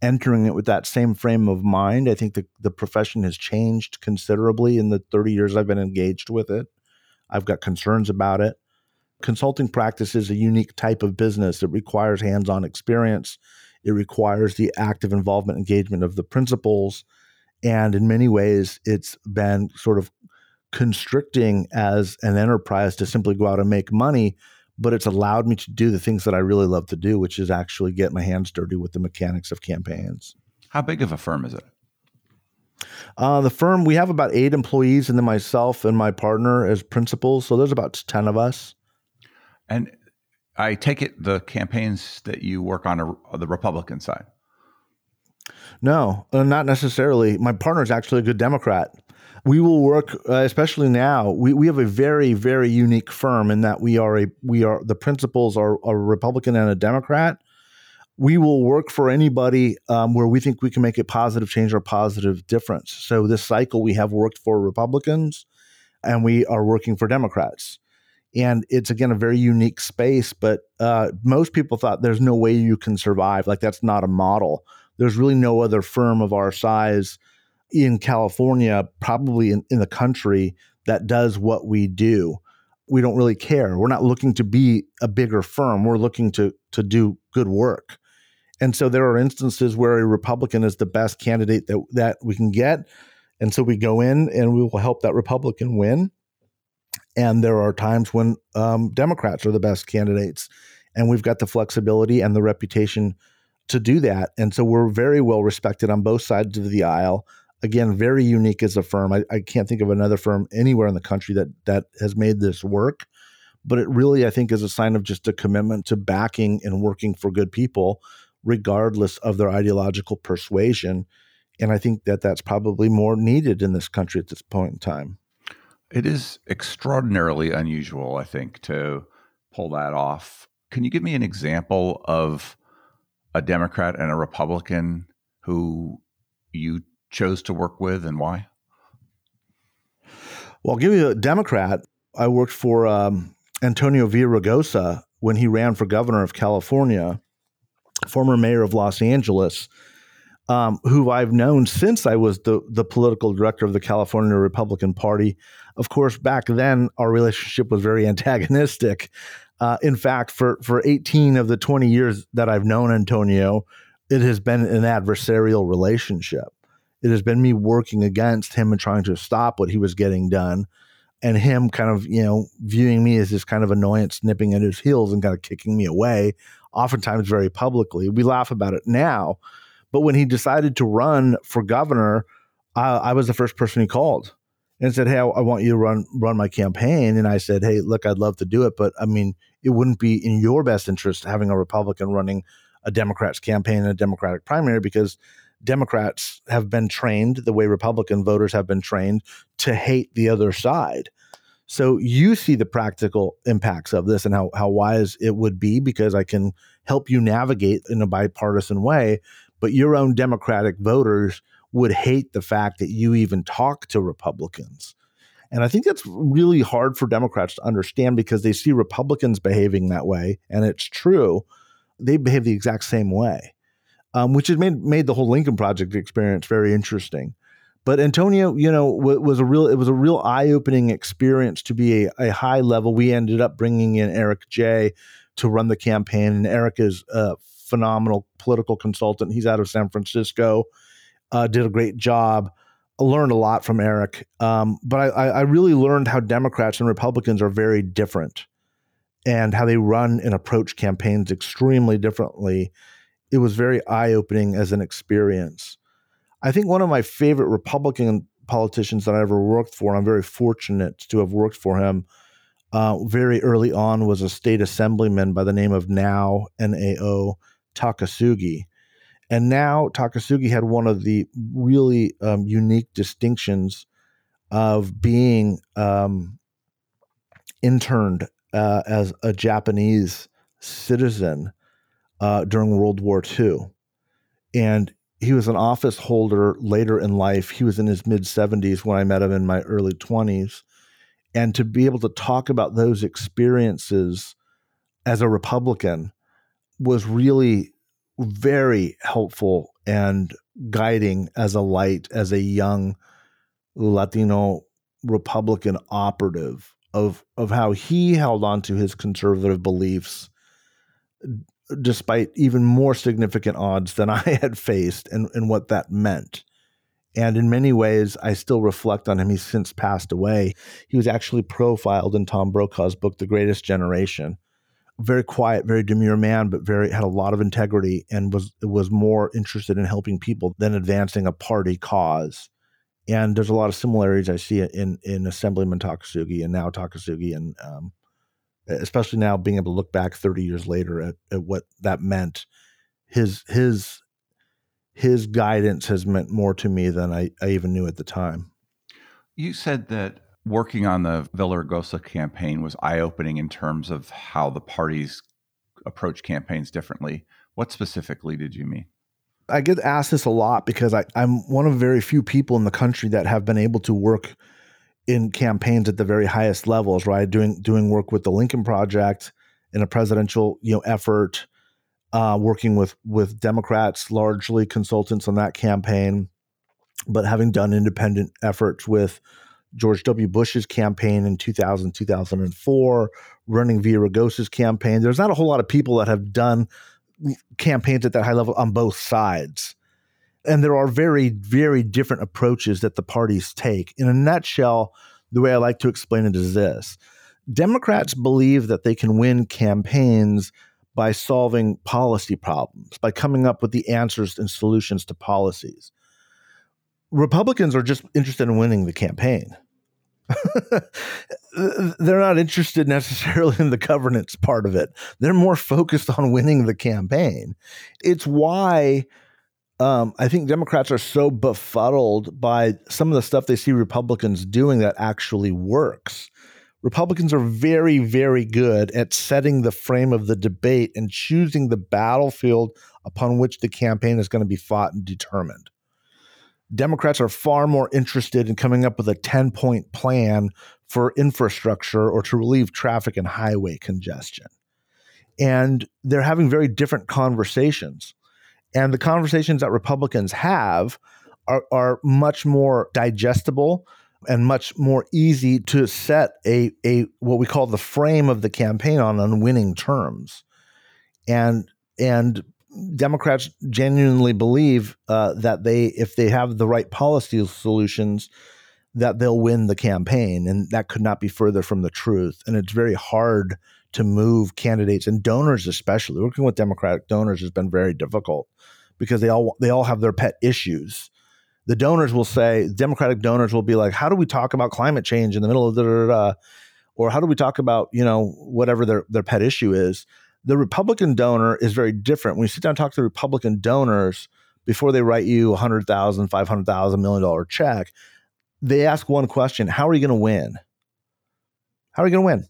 entering it with that same frame of mind. I think the, the profession has changed considerably in the thirty years I've been engaged with it. I've got concerns about it. Consulting practice is a unique type of business. It requires hands-on experience. It requires the active involvement, engagement of the principals. And in many ways, it's been sort of constricting as an enterprise to simply go out and make money, but it's allowed me to do the things that I really love to do, which is actually get my hands dirty with the mechanics of campaigns. How big of a firm is it? Uh, the firm, we have about eight employees, and then myself and my partner as principals. So there's about ten of us. And I take it the campaigns that you work on are the Republican side? No, not necessarily. My partner is actually a good Democrat. We will work, uh, especially now, we, we have a very, very unique firm in that we are a, we are, the principals are a Republican and a Democrat. We will work for anybody um, where we think we can make a positive change or positive difference. So this cycle we have worked for Republicans and we are working for Democrats. And it's, again, a very unique space, but uh, most people thought there's no way you can survive. Like, that's not a model. There's really no other firm of our size in California, probably in, in the country, that does what we do. We don't really care. We're not looking to be a bigger firm. We're looking to to do good work. And so there are instances where a Republican is the best candidate that, that we can get. And so we go in and we will help that Republican win. And there are times when um, Democrats are the best candidates, and we've got the flexibility and the reputation to do that. And so we're very well respected on both sides of the aisle. Again, very unique as a firm. I, I can't think of another firm anywhere in the country that that has made this work. But it really, I think, is a sign of just a commitment to backing and working for good people, regardless of their ideological persuasion. And I think that that's probably more needed in this country at this point in time. It is extraordinarily unusual, I think, to pull that off. Can you give me an example of a Democrat and a Republican who you chose to work with and why? Well, I'll give you a Democrat. I worked for um, Antonio Villaraigosa when he ran for governor of California, former mayor of Los Angeles, Um, who I've known since I was the, the political director of the California Republican Party. Of course, back then, our relationship was very antagonistic. Uh, in fact, for, for eighteen of the twenty years that I've known Antonio, it has been an adversarial relationship. It has been me working against him and trying to stop what he was getting done, and him kind of, you know, viewing me as this kind of annoyance, nipping at his heels and kind of kicking me away, oftentimes very publicly. We laugh about it now. But when he decided to run for governor, uh, I was the first person he called and said, hey, I, I want you to run run my campaign. And I said, hey, look, I'd love to do it, but I mean, it wouldn't be in your best interest having a Republican running a Democrat's campaign in a Democratic primary, because Democrats have been trained the way Republican voters have been trained to hate the other side. So you see the practical impacts of this and how how wise it would be, because I can help you navigate in a bipartisan way. But your own Democratic voters would hate the fact that you even talk to Republicans. And I think that's really hard for Democrats to understand, because they see Republicans behaving that way, and it's true. They behave the exact same way, um, which has made made the whole Lincoln Project experience very interesting. But Antonio, you know, w- was a real it was a real eye-opening experience to be a, a high level. We ended up bringing in Eric J. to run the campaign, and Eric is uh, phenomenal political consultant. He's out of San Francisco, uh, did a great job. I learned a lot from Eric. Um, but I, I really learned how Democrats and Republicans are very different, and how they run and approach campaigns extremely differently. It was very eye-opening as an experience. I think one of my favorite Republican politicians that I ever worked for, and I'm very fortunate to have worked for him, uh, very early on, was a state assemblyman by the name of Nao, N A O, Takasugi. And now Takasugi had one of the really um, unique distinctions of being um, interned uh, as a Japanese citizen uh, during World War Two. And he was an office holder later in life. He was in his mid-seventies when I met him, in my early twenties. And to be able to talk about those experiences as a Republican was really very helpful and guiding as a light, as a young Latino Republican operative, of of how he held on to his conservative beliefs despite even more significant odds than I had faced, and, and what that meant. And in many ways, I still reflect on him. He's since passed away. He was actually profiled in Tom Brokaw's book, The Greatest Generation. Very quiet, very demure man, but very had a lot of integrity, and was was more interested in helping people than advancing a party cause. And there's a lot of similarities I see in in Assemblyman Takasugi and now Takasugi, and um, especially now being able to look back thirty years later at, at what that meant. His his his guidance has meant more to me than I, I even knew at the time. You said that working on the Villaraigosa campaign was eye-opening in terms of how the parties approach campaigns differently. What specifically did you mean? I get asked this a lot because I, I'm one of very few people in the country that have been able to work in campaigns at the very highest levels, right? Doing doing work with the Lincoln Project in a presidential, you know, effort, uh, working with with Democrats, largely consultants on that campaign, but having done independent efforts with George W. Bush's campaign in two thousand, two thousand four, running Villaraigosa's campaign. There's not a whole lot of people that have done campaigns at that high level on both sides. And there are very, very different approaches that the parties take. In a nutshell, the way I like to explain it is this. Democrats believe that they can win campaigns by solving policy problems, by coming up with the answers and solutions to policies. Republicans are just interested in winning the campaign. They're not interested necessarily in the governance part of it. They're more focused on winning the campaign. It's why um, I think Democrats are so befuddled by some of the stuff they see Republicans doing that actually works. Republicans are very, very good at setting the frame of the debate and choosing the battlefield upon which the campaign is going to be fought and determined. Democrats are far more interested in coming up with a ten-point plan for infrastructure or to relieve traffic and highway congestion. And they're having very different conversations. And the conversations that Republicans have are, are much more digestible and much more easy to set a, a what we call the frame of the campaign on on winning terms. And and Democrats genuinely believe uh, that they, if they have the right policy solutions, that they'll win the campaign. And that could not be further from the truth. And it's very hard to move candidates and donors, especially. Working with Democratic donors has been very difficult because they all they all have their pet issues. The donors will say, Democratic donors will be like, how do we talk about climate change in the middle of da da da? Or how do we talk about, you know, whatever their, their pet issue is? The Republican donor is very different. When you sit down and talk to Republican donors before they write you a hundred thousand, five hundred thousand, million dollar check, they ask one question: how are you going to win? How are you going to win?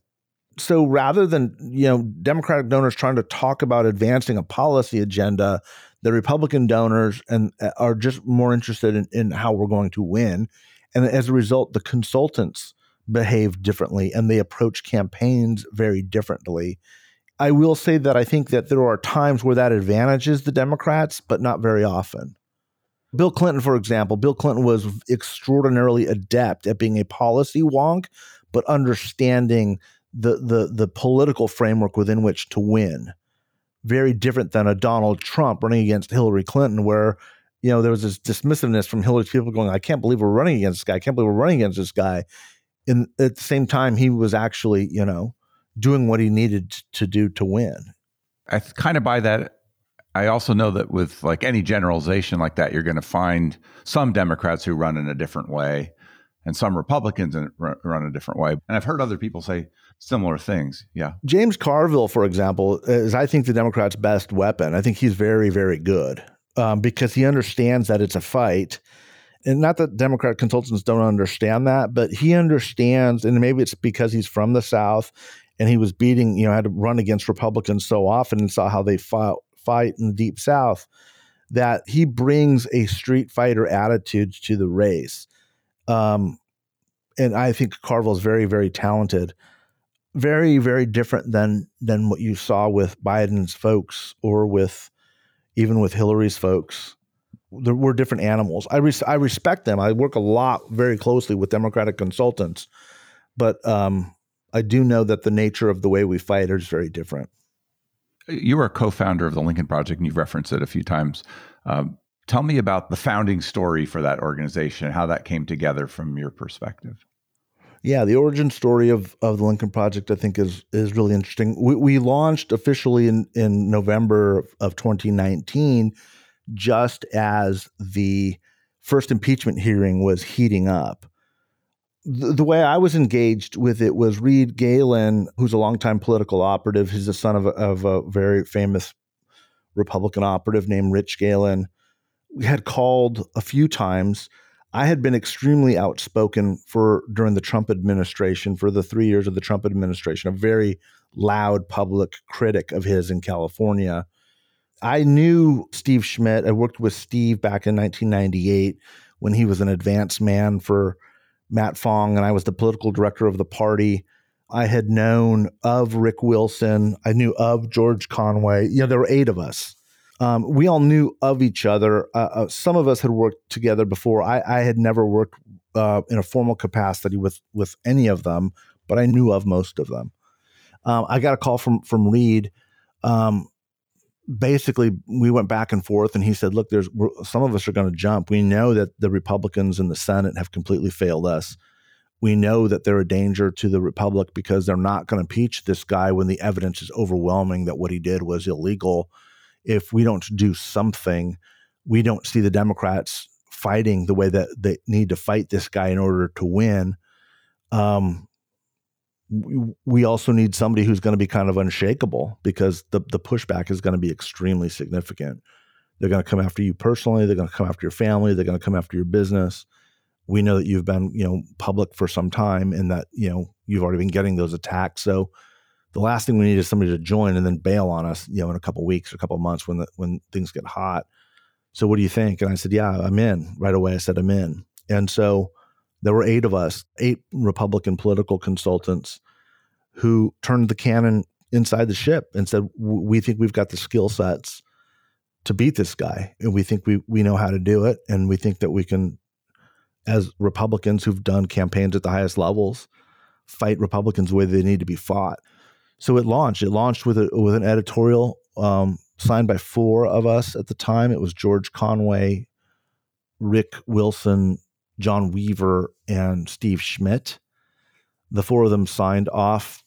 So rather than, you know, Democratic donors trying to talk about advancing a policy agenda, the Republican donors and are just more interested in, in how we're going to win. And as a result, the consultants behave differently and they approach campaigns very differently. I will say that I think that there are times where that advantages the Democrats, but not very often. Bill Clinton, for example, Bill Clinton was extraordinarily adept at being a policy wonk, but understanding the the, the political framework within which to win. Very different than a Donald Trump running against Hillary Clinton, where, you know, there was this dismissiveness from Hillary's people going, I can't believe we're running against this guy. I can't believe we're running against this guy. And at the same time, he was actually, you know, doing what he needed to do to win. I kind of buy that. I also know that with like any generalization like that, you're going to find some Democrats who run in a different way and some Republicans run a different way. And I've heard other people say similar things. Yeah. James Carville, for example, is I think the Democrats' best weapon. I think he's very, very good um, because he understands that it's a fight. And not that Democrat consultants don't understand that, but he understands, and maybe it's because he's from the South and he was beating, you know, had to run against Republicans so often and saw how they fought, fight in the Deep South, that he brings a street fighter attitude to the race. Um, and I think Carville is very, very talented, very, very different than than what you saw with Biden's folks or with even with Hillary's folks. There were different animals. I res- I respect them. I work a lot very closely with Democratic consultants, but um, I do know that the nature of the way we fight is very different. You were a co-founder of the Lincoln Project, and you've referenced it a few times. Um, tell me about the founding story for that organization and how that came together from your perspective. Yeah, the origin story of of the Lincoln Project, I think, is is really interesting. We, we launched officially in, in November of twenty nineteen, just as the first impeachment hearing was heating up. The, the way I was engaged with it was Reed Galen, who's a longtime political operative. He's the son of a, of a very famous Republican operative named Rich Galen. We had called a few times. I had been extremely outspoken for during the Trump administration, for the three years of the Trump administration, a very loud public critic of his in California. I knew Steve Schmidt. I worked with Steve back in nineteen ninety-eight when he was an advance man for Matt Fong, and I was the political director of the party. I had known of Rick Wilson. I knew of George Conway. You know, there were eight of us. Um, we all knew of each other. Uh, uh, some of us had worked together before. I, I had never worked uh, in a formal capacity with with any of them, but I knew of most of them. Um, I got a call from from Reed. Um, basically, we went back and forth, and he said, "Look, there's we're, some of us are going to jump. We know that the Republicans in the Senate have completely failed us. We know that they're a danger to the Republic because they're not going to impeach this guy when the evidence is overwhelming that what he did was illegal. If we don't do something, we don't see the Democrats fighting the way that they need to fight this guy in order to win. Um, we also need somebody who's going to be kind of unshakable because the, the pushback is going to be extremely significant. They're going to come after you personally. They're going to come after your family. They're going to come after your business. We know that you've been, you know, public for some time and that, you know, you've already been getting those attacks. So the last thing we need is somebody to join and then bail on us, you know, in a couple of weeks or a couple of months when the, when things get hot. So what do you think?" And I said, "Yeah, I'm in." Right away, I said, "I'm in." And so there were eight of us, eight Republican political consultants who turned the cannon inside the ship and said, "We think we've got the skill sets to beat this guy. And we think we we know how to do it. And we think that we can, as Republicans who've done campaigns at the highest levels, fight Republicans the way they need to be fought." So it launched. It launched with a, with an editorial um, signed by four of us at the time. It was George Conway, Rick Wilson, John Weaver, and Steve Schmidt. The four of them signed off,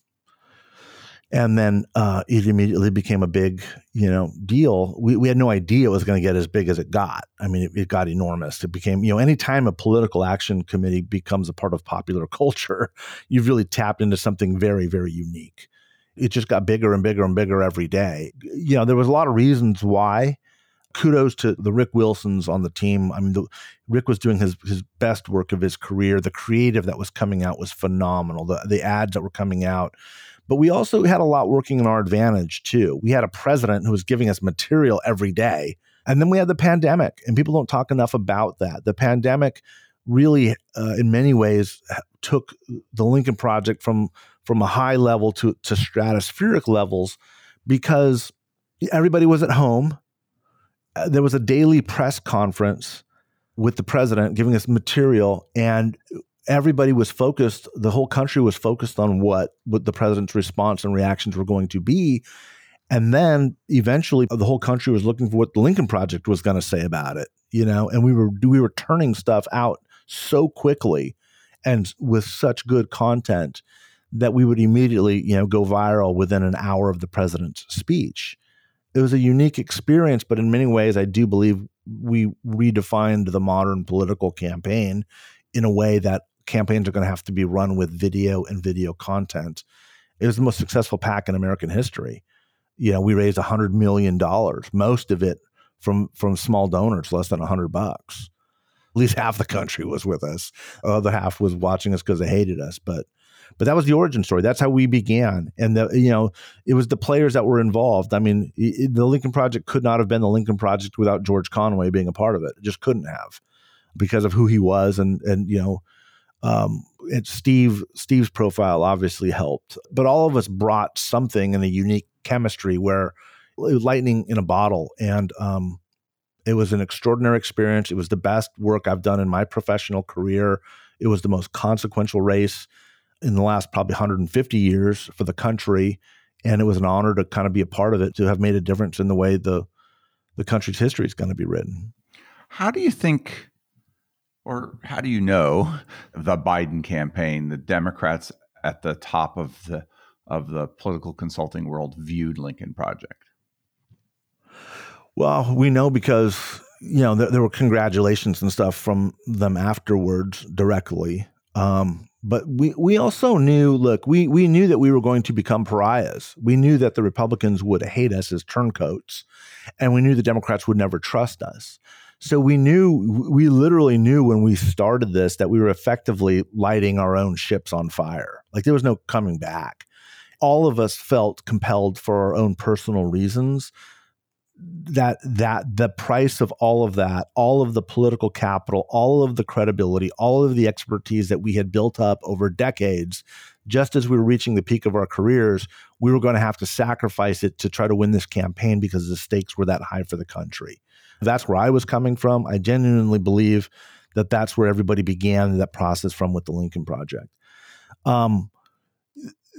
and then uh, it immediately became a big, you know, deal. We we had no idea it was going to get as big as it got. I mean, it, it got enormous. It became, you know, any time a political action committee becomes a part of popular culture, you've really tapped into something very, very unique. It just got bigger and bigger and bigger every day. You know, there was a lot of reasons why. Kudos to the Rick Wilsons on the team. I mean, the, Rick was doing his his best work of his career. The creative that was coming out was phenomenal. The, the ads that were coming out. But we also had a lot working in our advantage, too. We had a president who was giving us material every day. And then we had the pandemic. And people don't talk enough about that. The pandemic really, uh, in many ways, took the Lincoln Project from from a high level to, to stratospheric levels because everybody was at home. Uh, there was a daily press conference with the president giving us material, and everybody was focused, the whole country was focused on what, what the president's response and reactions were going to be. And then eventually the whole country was looking for what the Lincoln Project was going to say about it, you know, and we were, we were turning stuff out so quickly and with such good content that we would immediately, you know, go viral within an hour of the president's speech. It was a unique experience, but in many ways, I do believe we redefined the modern political campaign in a way that campaigns are going to have to be run with video and video content. It was the most successful PAC in American history. You know, we raised one hundred million dollars, most of it from from small donors, less than one hundred bucks. At least half the country was with us. The other half was watching us because they hated us, but But that was the origin story. That's how we began. And, the, you know, it was the players that were involved. I mean, it, the Lincoln Project could not have been the Lincoln Project without George Conway being a part of it. It just couldn't have, because of who he was. And, and you know, um, it's Steve Steve's profile obviously helped. But all of us brought something in a unique chemistry where it was lightning in a bottle. And um, it was an extraordinary experience. It was the best work I've done in my professional career. It was the most consequential race in the last probably one hundred fifty years for the country. And it was an honor to kind of be a part of it, to have made a difference in the way the the country's history is going to be written. How do you think, or how do you know, the Biden campaign, the Democrats at the top of the of the political consulting world viewed Lincoln Project? Well, we know because, you know, there, there were congratulations and stuff from them afterwards directly. Um, but we, we also knew, look, we, we knew that we were going to become pariahs. We knew that the Republicans would hate us as turncoats, and we knew the Democrats would never trust us. So we knew, we literally knew when we started this that we were effectively lighting our own ships on fire. Like, there was no coming back. All of us felt compelled for our own personal reasons that that the price of all of that, all of the political capital, all of the credibility, all of the expertise that we had built up over decades, just as we were reaching the peak of our careers, we were going to have to sacrifice it to try to win this campaign because the stakes were that high for the country. That's where I was coming from. I genuinely believe that that's where everybody began that process from with the Lincoln Project. Um,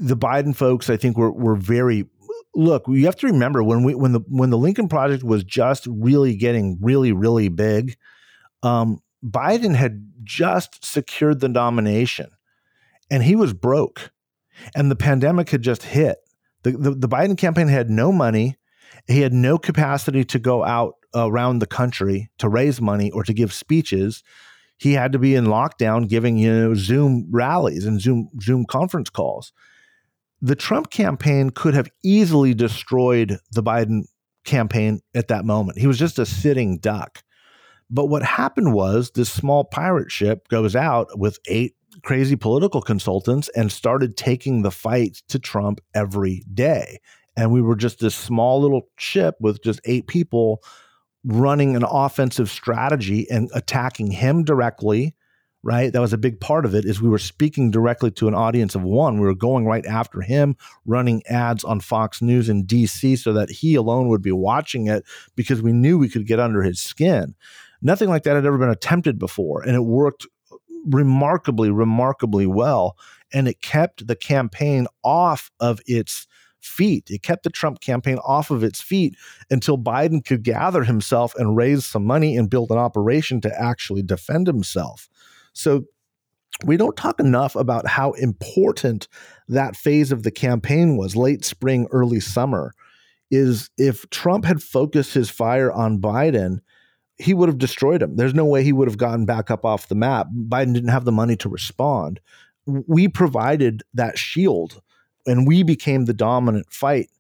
The Biden folks, I think, were were very look. You have to remember when we when the when the Lincoln Project was just really getting really really big, um, Biden had just secured the nomination, and he was broke, and the pandemic had just hit. the The, the Biden campaign had no money. He had no capacity to go out around the country to raise money or to give speeches. He had to be in lockdown, giving you know Zoom rallies and Zoom Zoom conference calls. The Trump campaign could have easily destroyed the Biden campaign at that moment. He was just a sitting duck. But what happened was this small pirate ship goes out with eight crazy political consultants and started taking the fight to Trump every day. And we were just this small little ship with just eight people running an offensive strategy and attacking him directly. Right? That was a big part of it, is we were speaking directly to an audience of one. We were going right after him, running ads on Fox News in D C so that he alone would be watching it, because we knew we could get under his skin. Nothing like that had ever been attempted before, and it worked remarkably, remarkably well, and it kept the campaign off of its feet. It kept the Trump campaign off of its feet until Biden could gather himself and raise some money and build an operation to actually defend himself. So we don't talk enough about how important that phase of the campaign was, late spring, early summer. Is if Trump had focused his fire on Biden, he would have destroyed him. There's no way he would have gotten back up off the map. Biden didn't have the money to respond. We provided that shield, and we became the dominant fight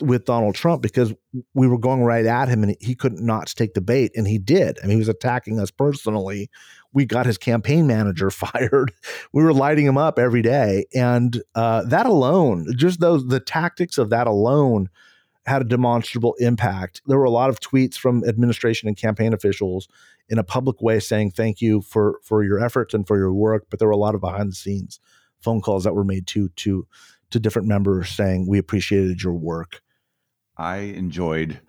with Donald Trump because we were going right at him, and he couldn't not take the bait, and he did. I mean, he was attacking us personally. We got his campaign manager fired. We were lighting him up every day, and uh, that alone, just those the tactics of that alone, had a demonstrable impact. There were a lot of tweets from administration and campaign officials in a public way saying thank you for for your efforts and for your work, but there were a lot of behind the scenes phone calls that were made to to to different members saying we appreciated your work. I enjoyed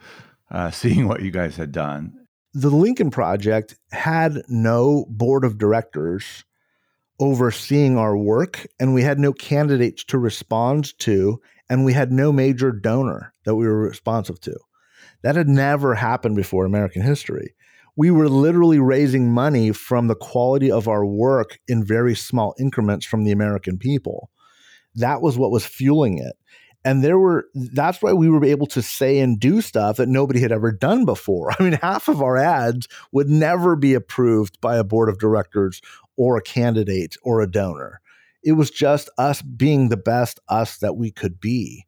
uh, seeing what you guys had done. The Lincoln Project had no board of directors overseeing our work, and we had no candidates to respond to, and we had no major donor that we were responsive to. That had never happened before in American history. We were literally raising money from the quality of our work in very small increments from the American people. That was what was fueling it. And there were, that's why we were able to say and do stuff that nobody had ever done before. I mean, half of our ads would never be approved by a board of directors or a candidate or a donor. It was just us being the best us that we could be.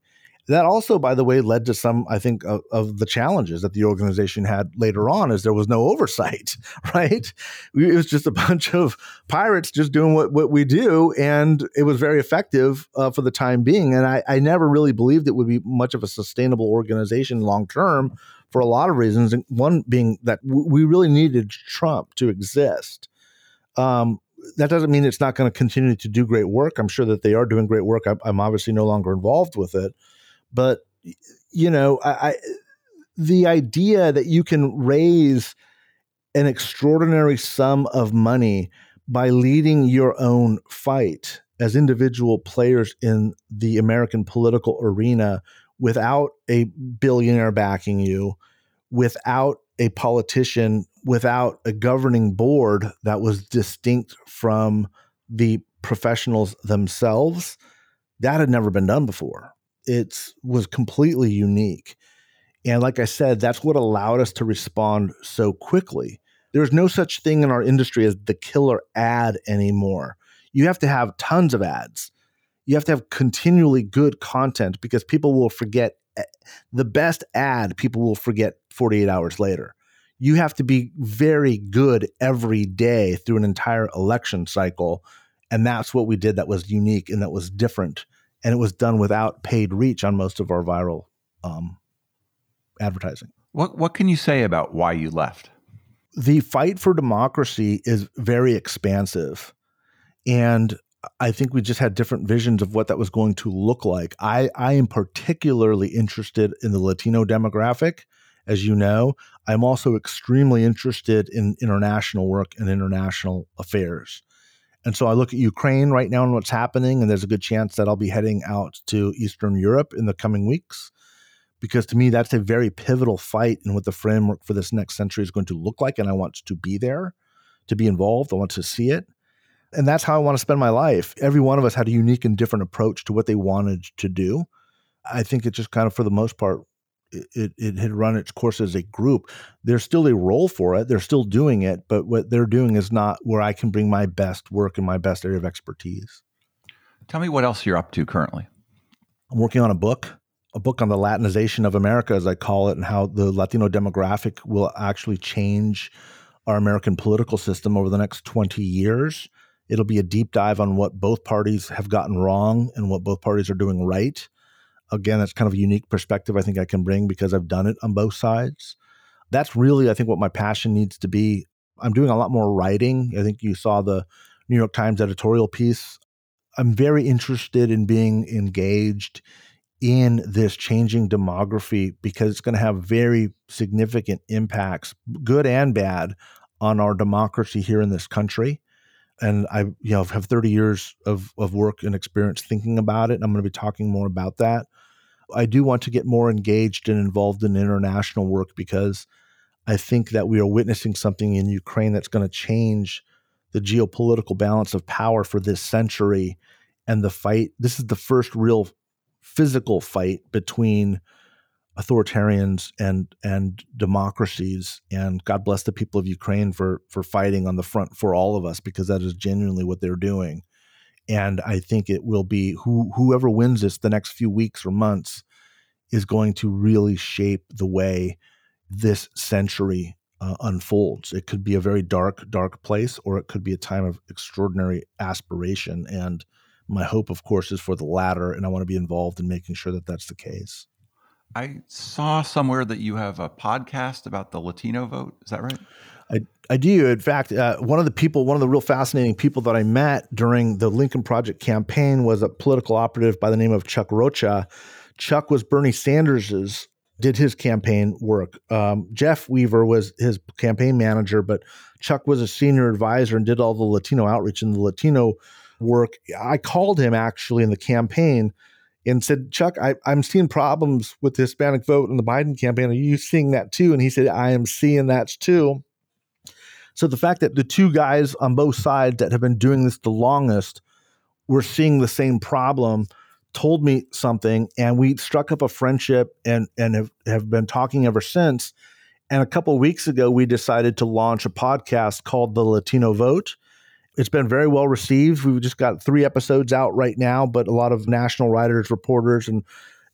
That also, by the way, led to some, I think, of, of the challenges that the organization had later on, as there was no oversight, right? It was just a bunch of pirates just doing what, what we do, and it was very effective uh, for the time being. And I, I never really believed it would be much of a sustainable organization long term for a lot of reasons, and one being that w- we really needed Trump to exist. Um, that doesn't mean it's not going to continue to do great work. I'm sure that they are doing great work. I, I'm obviously no longer involved with it. But, you know, I, I, the idea that you can raise an extraordinary sum of money by leading your own fight as individual players in the American political arena without a billionaire backing you, without a politician, without a governing board that was distinct from the professionals themselves, that had never been done before. It was completely unique. And like I said, that's what allowed us to respond so quickly. There's no such thing in our industry as the killer ad anymore. You have to have tons of ads. You have to have continually good content, because people will forget the best ad, people will forget forty-eight hours later. You have to be very good every day through an entire election cycle. And that's what we did that was unique and that was different. And it was done without paid reach on most of our viral um, advertising. What what can you say about why you left? The fight for democracy is very expansive. And I think we just had different visions of what that was going to look like. I, I am particularly interested in the Latino demographic, as you know. I'm also extremely interested in international work and international affairs. And so I look at Ukraine right now and what's happening, and there's a good chance that I'll be heading out to Eastern Europe in the coming weeks, because to me, that's a very pivotal fight in what the framework for this next century is going to look like. And I want to be there, to be involved. I want to see it. And that's how I want to spend my life. Every one of us had a unique and different approach to what they wanted to do. I think it just kind of, for the most part, It, it had run its course as a group. There's still a role for it. They're still doing it, but what they're doing is not where I can bring my best work and my best area of expertise. Tell me what else you're up to currently. I'm working on a book, a book on the Latinization of America, as I call it, and how the Latino demographic will actually change our American political system over the next twenty years. It'll be a deep dive on what both parties have gotten wrong and what both parties are doing right. Again, that's kind of a unique perspective I think I can bring, because I've done it on both sides. That's really, I think, what my passion needs to be. I'm doing a lot more writing. I think you saw the New York Times editorial piece. I'm very interested in being engaged in this changing demography, because it's going to have very significant impacts, good and bad, on our democracy here in this country. And I you know, have thirty years of, of work and experience thinking about it. And I'm going to be talking more about that. I do want to get more engaged and involved in international work, because I think that we are witnessing something in Ukraine that's going to change the geopolitical balance of power for this century. And the fight, this is the first real physical fight between authoritarians and and democracies. And God bless the people of Ukraine for for fighting on the front for all of us, because that is genuinely what they're doing. And I think it will be who, whoever wins this the next few weeks or months is going to really shape the way this century uh, unfolds. It could be a very dark, dark place, or it could be a time of extraordinary aspiration. And my hope, of course, is for the latter. And I want to be involved in making sure that that's the case. I saw somewhere that you have a podcast about the Latino vote. Is that right? I, I do. In fact, uh, one of the people, one of the real fascinating people that I met during the Lincoln Project campaign was a political operative by the name of Chuck Rocha. Chuck was Bernie Sanders's, did his campaign work. Um, Jeff Weaver was his campaign manager, but Chuck was a senior advisor and did all the Latino outreach and the Latino work. I called him actually in the campaign and said, Chuck, I, I'm seeing problems with the Hispanic vote in the Biden campaign. Are you seeing that too? And he said, I am seeing that too. So the fact that the two guys on both sides that have been doing this the longest were seeing the same problem told me something. And we struck up a friendship and, and have, have been talking ever since. And a couple of weeks ago, we decided to launch a podcast called The Latino Vote. It's been very well received. We've just got three episodes out right now, but a lot of national writers, reporters, and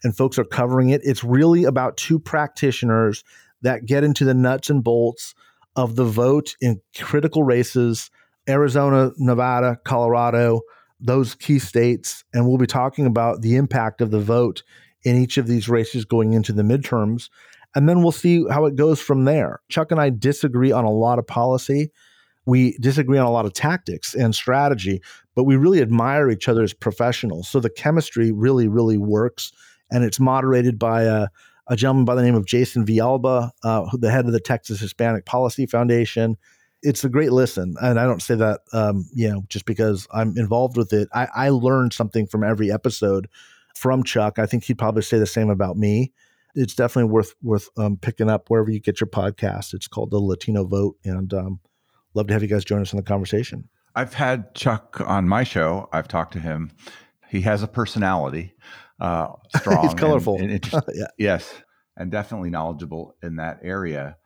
and folks are covering it. It's really about two practitioners that get into the nuts and bolts of the vote in critical races, Arizona, Nevada, Colorado, those key states. And we'll be talking about the impact of the vote in each of these races going into the midterms. And then we'll see how it goes from there. Chuck and I disagree on a lot of policy. We disagree on a lot of tactics and strategy, but we really admire each other as professionals. So the chemistry really, really works. And it's moderated by a, a gentleman by the name of Jason Villalba, uh, the head of the Texas Hispanic Policy Foundation. It's a great listen. And I don't say that, um, you know, just because I'm involved with it. I, I learned something from every episode from Chuck. I think he'd probably say the same about me. It's definitely worth worth um, picking up wherever you get your podcast. It's called The Latino Vote, and um, love to have you guys join us in the conversation. I've had Chuck on my show. I've talked to him. He has a personality, uh, strong. He's colorful. And, and interesting. Yeah. Yes, and definitely knowledgeable in that area.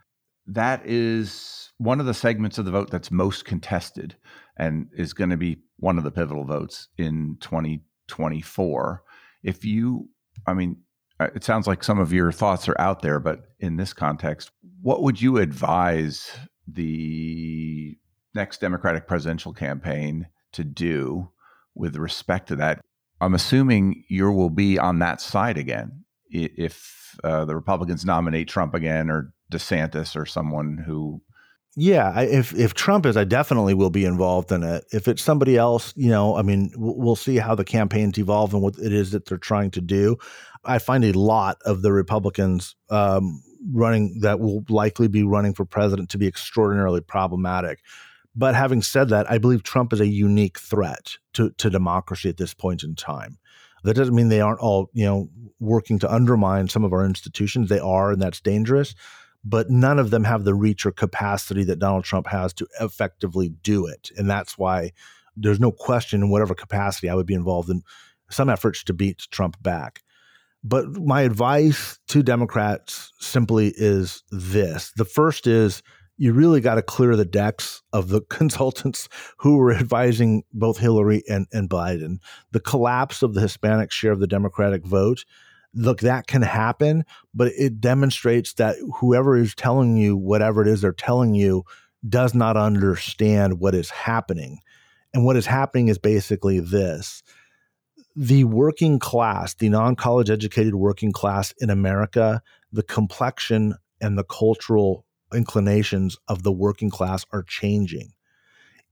That is one of the segments of the vote that's most contested and is going to be one of the pivotal votes in twenty twenty-four. If you, I mean, it sounds like some of your thoughts are out there, but in this context, what would you advise the next Democratic presidential campaign to do with respect to that? I'm assuming you will be on that side again if uh, the Republicans nominate Trump again or DeSantis or someone who... Yeah, I, if if Trump is, I definitely will be involved in it. If it's somebody else, you know, I mean, we'll, we'll see how the campaigns evolve and what it is that they're trying to do. I find a lot of the Republicans um, running that will likely be running for president to be extraordinarily problematic. But having said that, I believe Trump is a unique threat to, to democracy at this point in time. That doesn't mean they aren't all, you know, working to undermine some of our institutions. They are, and that's dangerous. But none of them have the reach or capacity that Donald Trump has to effectively do it. And that's why there's no question in whatever capacity I would be involved in some efforts to beat Trump back. But my advice to Democrats simply is this. The first is you really got to clear the decks of the consultants who were advising both Hillary and, and Biden. The collapse of the Hispanic share of the Democratic vote, look, that can happen, but it demonstrates that whoever is telling you whatever it is they're telling you does not understand what is happening. And what is happening is basically this. The working class, the non-college educated working class in America, the complexion and the cultural inclinations of the working class are changing.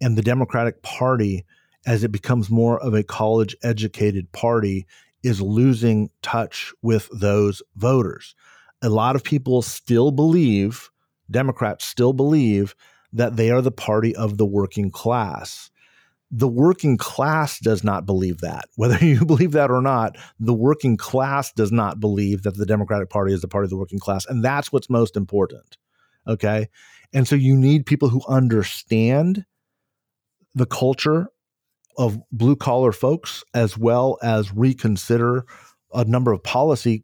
And the Democratic Party, as it becomes more of a college educated party, is losing touch with those voters. A lot of people still believe, Democrats still believe, that they are the party of the working class. The working class does not believe that. Whether you believe that or not, the working class does not believe that the Democratic Party is the party of the working class. And that's what's most important, okay? And so you need people who understand the culture of blue-collar folks, as well as reconsider a number of policy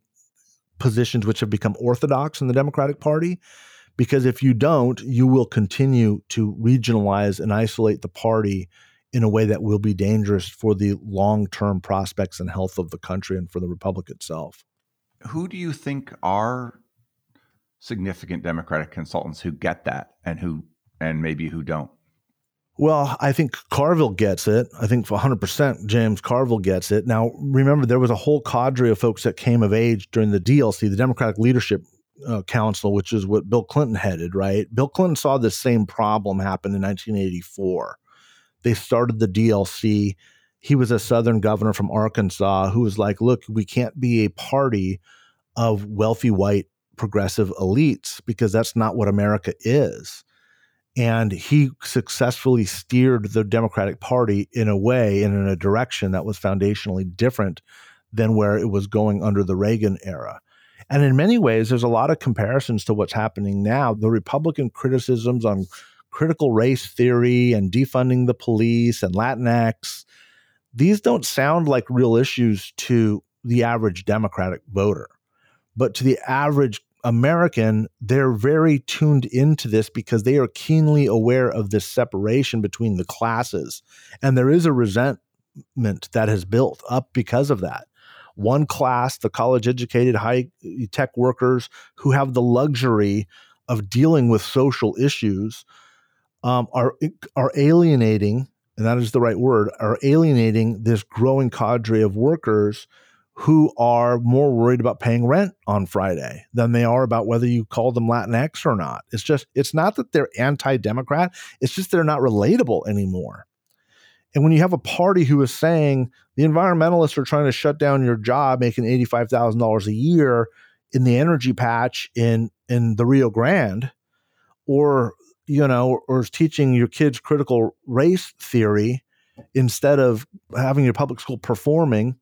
positions which have become orthodox in the Democratic Party. Because if you don't, you will continue to regionalize and isolate the party in a way that will be dangerous for the long-term prospects and health of the country and for the republic itself. Who do you think are significant Democratic consultants who get that and who, and maybe who don't? Well, I think Carville gets it. I think one hundred percent James Carville gets it. Now, remember, there was a whole cadre of folks that came of age during the D L C, the Democratic Leadership uh, Council, which is what Bill Clinton headed, right? Bill Clinton saw the same problem happen in nineteen eighty-four. They started the D L C. He was a Southern governor from Arkansas who was like, look, we can't be a party of wealthy white progressive elites because that's not what America is. And he successfully steered the Democratic Party in a way and in a direction that was foundationally different than where it was going under the Reagan era. And in many ways, there's a lot of comparisons to what's happening now. The Republican criticisms on critical race theory and defunding the police and Latinx, these don't sound like real issues to the average Democratic voter. But to the average American, they're very tuned into this because they are keenly aware of this separation between the classes. And there is a resentment that has built up because of that. one class, the college-educated high tech workers who have the luxury of dealing with social issues, um, are are alienating, and that is the right word, are alienating this growing cadre of workers who are more worried about paying rent on Friday than they are about whether you call them Latinx or not. It's just, it's not that they're anti-Democrat. It's just they're not relatable anymore. And when you have a party who is saying the environmentalists are trying to shut down your job, making eighty-five thousand dollars a year in the energy patch in, in the Rio Grande, or, you know, or is teaching your kids critical race theory instead of having your public school performing,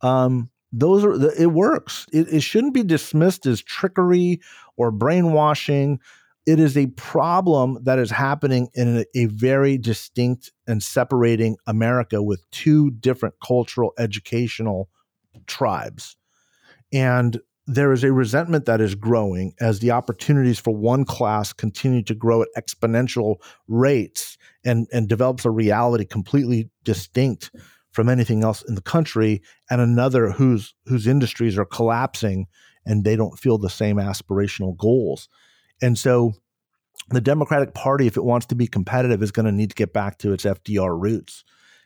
Um, those are the, it works. It, it shouldn't be dismissed as trickery or brainwashing. It is a problem that is happening in a, a very distinct and separating America with two different cultural, educational tribes. And there is a resentment that is growing as the opportunities for one class continue to grow at exponential rates and, and develops a reality completely distinct from anything else in the country, and another whose whose industries are collapsing and they don't feel the same aspirational goals. And so the Democratic Party, if it wants to be competitive, is going to need to get back to its F D R roots.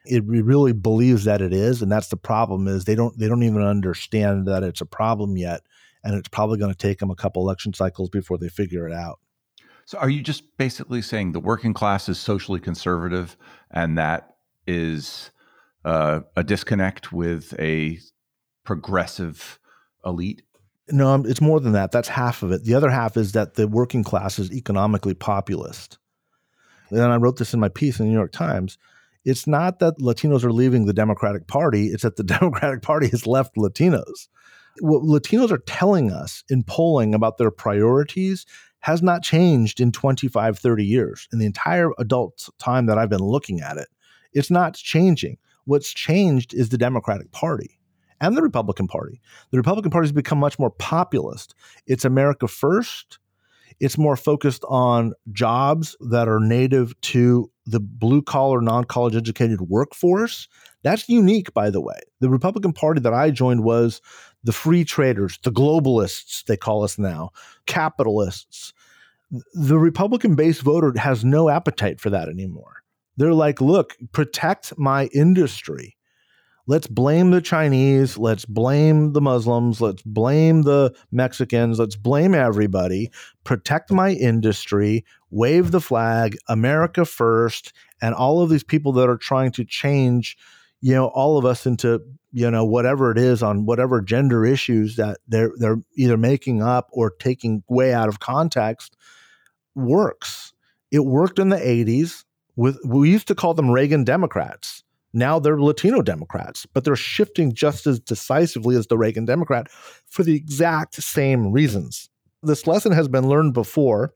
It really believes that it is, and that's the problem, is they don't they don't even understand that it's a problem yet, and it's probably going to take them a couple election cycles before they figure it out. So are you just basically saying the working class is socially conservative, and that is Uh, a disconnect with a progressive elite? No, it's more than that. That's half of it. The other half is that the working class is economically populist. And I wrote this in my piece in the New York Times. It's not that Latinos are leaving the Democratic Party. It's that the Democratic Party has left Latinos. What Latinos are telling us in polling about their priorities has not changed in twenty-five, thirty years. In the entire adult time that I've been looking at it, it's not changing. What's changed is the Democratic Party and the Republican Party. The Republican Party has become much more populist. It's America first. It's more focused on jobs that are native to the blue-collar, non-college educated workforce. That's unique, by the way. The Republican Party that I joined was the free traders, the globalists, they call us now, capitalists. The Republican-based voter has no appetite for that anymore. They're like, look, protect my industry. Let's blame the Chinese. Let's blame the Muslims. Let's blame the Mexicans. Let's blame everybody. Protect my industry. Wave the flag. America first. And all of these people that are trying to change, you know, all of us into, you know, whatever it is on whatever gender issues that they're they're either making up or taking way out of context, works. It worked in the eighties. With, we used to call them Reagan Democrats. Now they're Latino Democrats, but they're shifting just as decisively as the Reagan Democrat for the exact same reasons. This lesson has been learned before.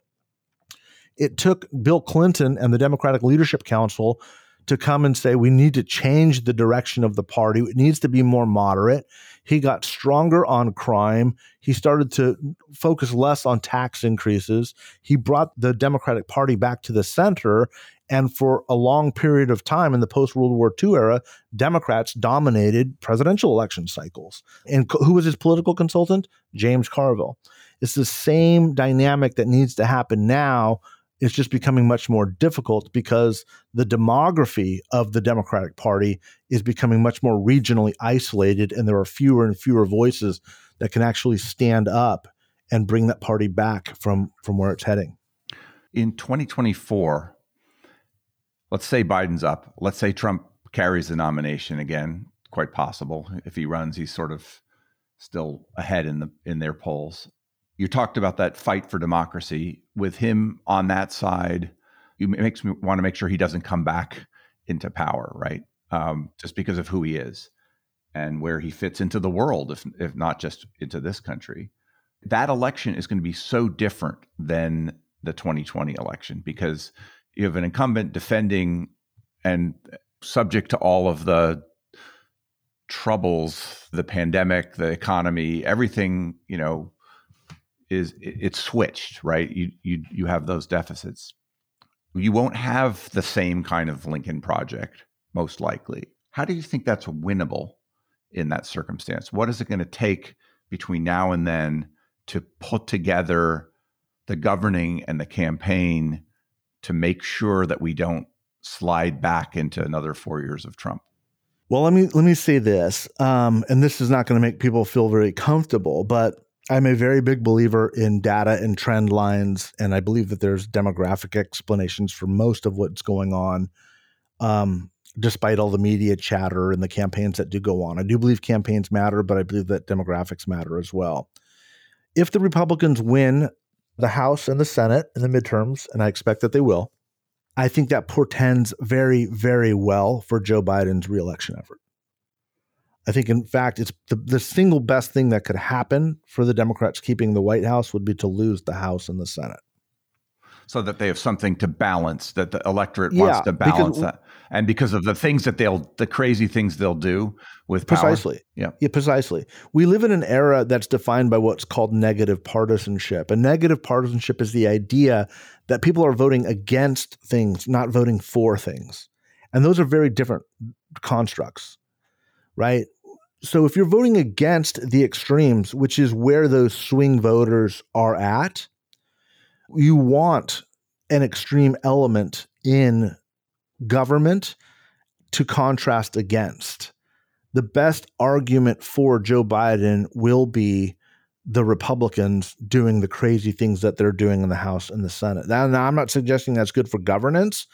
It took Bill Clinton and the Democratic Leadership Council to come and say, we need to change the direction of the party. It needs to be more moderate. He got stronger on crime. He started to focus less on tax increases. He brought the Democratic Party back to the center. And for a long period of time in the post-World War Two era, Democrats dominated presidential election cycles. And co- who was his political consultant? James Carville. It's the same dynamic that needs to happen now. It's just becoming much more difficult because the demography of the Democratic Party is becoming much more regionally isolated, and there are fewer and fewer voices that can actually stand up and bring that party back from, from where it's heading. In twenty twenty-four... let's say Biden's up. Let's say Trump carries the nomination again. Quite possible. If he runs, he's sort of still ahead in the in their polls. You talked about that fight for democracy. With him on that side, it makes me want to make sure he doesn't come back into power, right? Um, just because of who he is and where he fits into the world, if if not just into this country. That election is going to be so different than the twenty twenty election because you have an incumbent defending and subject to all of the troubles, the pandemic, the economy, everything, you know, is it, it's switched, right? You, you, you have those deficits. You won't have the same kind of Lincoln Project, most likely. How do you think that's winnable in that circumstance? What is it going to take between now and then to put together the governing and the campaign to make sure that we don't slide back into another four years of Trump? Well, let me let me say this, um, and this is not going to make people feel very comfortable, but I'm a very big believer in data and trend lines, and I believe that there's demographic explanations for most of what's going on, um, despite all the media chatter and the campaigns that do go on. I do believe campaigns matter, but I believe that demographics matter as well. If the Republicans win the House and the Senate in the midterms, and I expect that they will, I think that portends very, very well for Joe Biden's reelection effort. I think, in fact, it's the, the single best thing that could happen for the Democrats keeping the White House would be to lose the House and the Senate. So that they have something to balance, that the electorate yeah, wants to balance because, that. And because of the things that they'll, the crazy things they'll do with power. Precisely. Yeah. Yeah, precisely. We live in an era that's defined by what's called negative partisanship. And negative partisanship is the idea that people are voting against things, not voting for things. And those are very different constructs, right? So if you're voting against the extremes, which is where those swing voters are at, you want an extreme element in government to contrast against. The best argument for Joe Biden will be the Republicans doing the crazy things that they're doing in the House and the Senate. Now, now I'm not suggesting that's good for governance,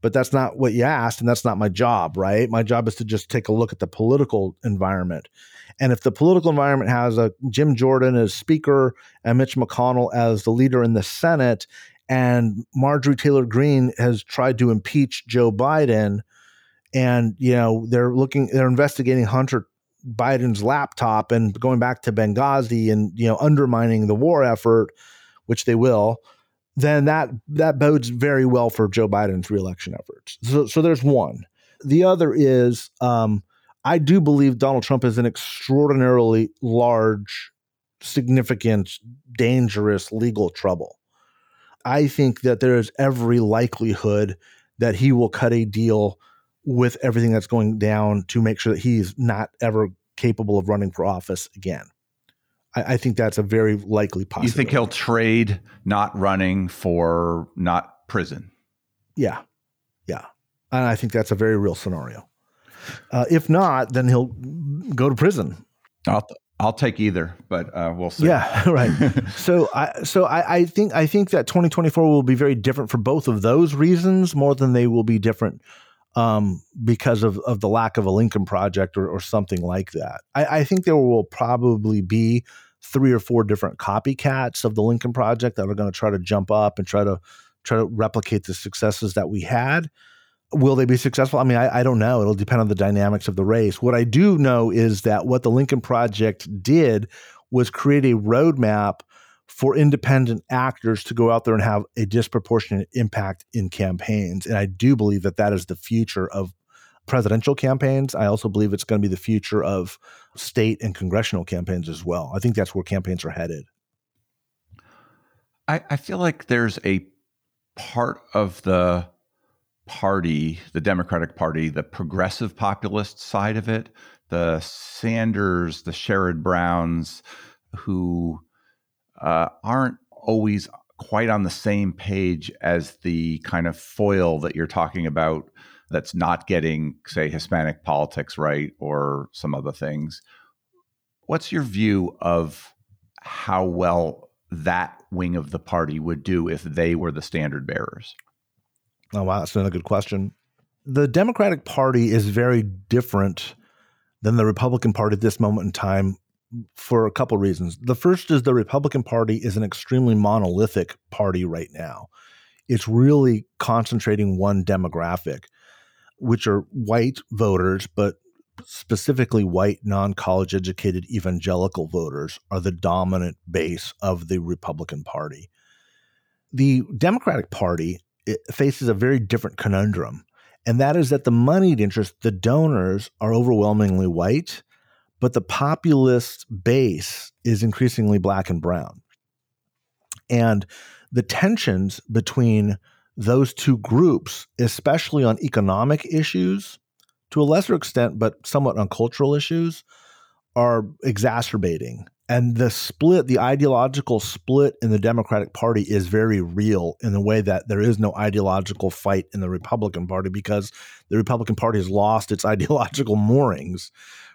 but that's not what you asked, and that's not my job, right? My job is to just take a look at the political environment. And if the political environment has a Jim Jordan as Speaker and Mitch McConnell as the leader in the Senate, and Marjorie Taylor Greene has tried to impeach Joe Biden, and you know they're looking, they're investigating Hunter Biden's laptop and going back to Benghazi and you know undermining the war effort, which they will. Then that that bodes very well for Joe Biden's reelection efforts. So, so there's one. The other is um, I do believe Donald Trump is an extraordinarily large, significant, dangerous legal trouble. I think that there is every likelihood that he will cut a deal with everything that's going down to make sure that he's not ever capable of running for office again. I think that's a very likely possibility. You think he'll trade not running for not prison? Yeah. Yeah. And I think that's a very real scenario. Uh, if not, then he'll go to prison. I'll, I'll take either, but uh, we'll see. Yeah, right. so I so I, I think I think that twenty twenty-four will be very different for both of those reasons more than they will be different um, because of, of the lack of a Lincoln Project or, or something like that. I, I think there will probably be three or four different copycats of the Lincoln Project that are going to try to jump up and try to try to replicate the successes that we had. Will they be successful? I mean, I, I don't know. It'll depend on the dynamics of the race. What I do know is that what the Lincoln Project did was create a roadmap for independent actors to go out there and have a disproportionate impact in campaigns. And I do believe that that is the future of presidential campaigns. I also believe it's going to be the future of state and congressional campaigns as well. I think that's where campaigns are headed. I, I feel like there's a part of the party, the Democratic Party, the progressive populist side of it, the Sanders, the Sherrod Browns, who Uh, aren't always quite on the same page as the kind of foil that you're talking about that's not getting, say, Hispanic politics right or some other things. What's your view of how well that wing of the party would do if they were the standard bearers? Oh, wow. That's another good question. The Democratic Party is very different than the Republican Party at this moment in time, for a couple reasons. The first is the Republican Party is an extremely monolithic party right now. It's really concentrating one demographic, which are white voters, but specifically white, non-college educated evangelical voters are the dominant base of the Republican Party. The Democratic Party faces a very different conundrum, and that is that the moneyed interests, the donors, are overwhelmingly white, but the populist base is increasingly black and brown. And the tensions between those two groups, especially on economic issues, to a lesser extent, but somewhat on cultural issues, are exacerbating. And the split, the ideological split in the Democratic Party is very real in the way that there is no ideological fight in the Republican Party because the Republican Party has lost its ideological moorings,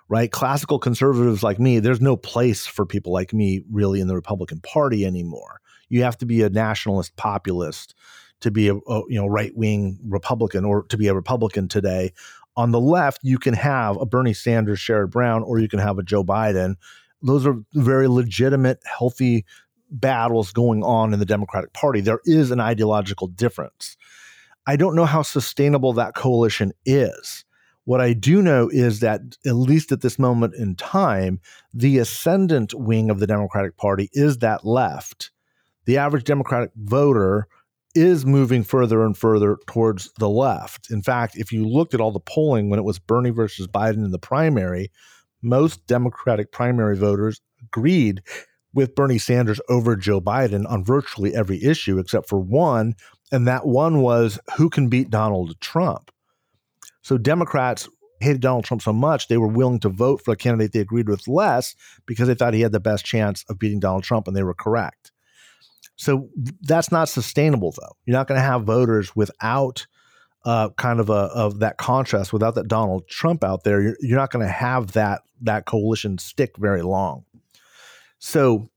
right? Classical conservatives like me, there's no place for people like me really in the Republican Party anymore. You have to be a nationalist populist to be a, a you know right-wing Republican or to be a Republican today. On the left, you can have a Bernie Sanders, Sherrod Brown, or you can have a Joe Biden. Those are very legitimate, healthy battles going on in the Democratic Party. There is an ideological difference. I don't know how sustainable that coalition is. What I do know is that, at least at this moment in time, the ascendant wing of the Democratic Party is that left. The average Democratic voter is moving further and further towards the left. In fact, if you looked at all the polling when it was Bernie versus Biden in the primary, most Democratic primary voters agreed with Bernie Sanders over Joe Biden on virtually every issue except for one, and that one was who can beat Donald Trump. So Democrats hated Donald Trump so much they were willing to vote for a candidate they agreed with less because they thought he had the best chance of beating Donald Trump, and they were correct. So that's not sustainable, though. You're not going to have voters without Uh, kind of a of that contrast. Without that Donald Trump out there, you're, you're not going to have that that coalition stick very long. So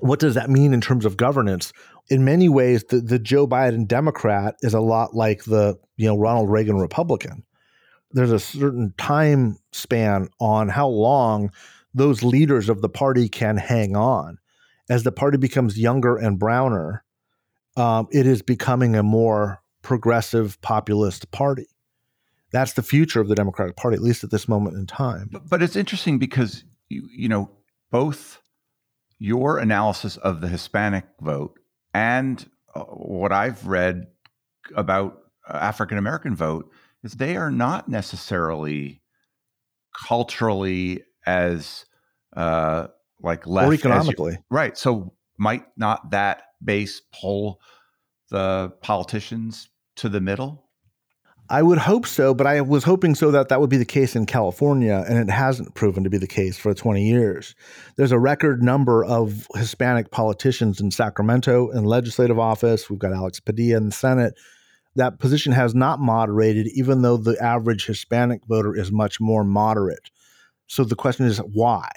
what does that mean in terms of governance? In many ways, the, the Joe Biden Democrat is a lot like the you know Ronald Reagan Republican. There's a certain time span on how long those leaders of the party can hang on. As the party becomes younger and browner, um, it is becoming a more progressive populist party. That's the future of the Democratic Party, at least at this moment in time. But, but it's interesting because, you, you know, both your analysis of the Hispanic vote and uh, what I've read about uh, African-American vote is they are not necessarily culturally as uh, like left. Or economically. You, right. So might not that base pull the politicians to the middle? I would hope so, but I was hoping so that that would be the case in California, and it hasn't proven to be the case for twenty years. There's a record number of Hispanic politicians in Sacramento in legislative office. We've got Alex Padilla in the Senate. That position has not moderated, even though the average Hispanic voter is much more moderate. So the question is, why?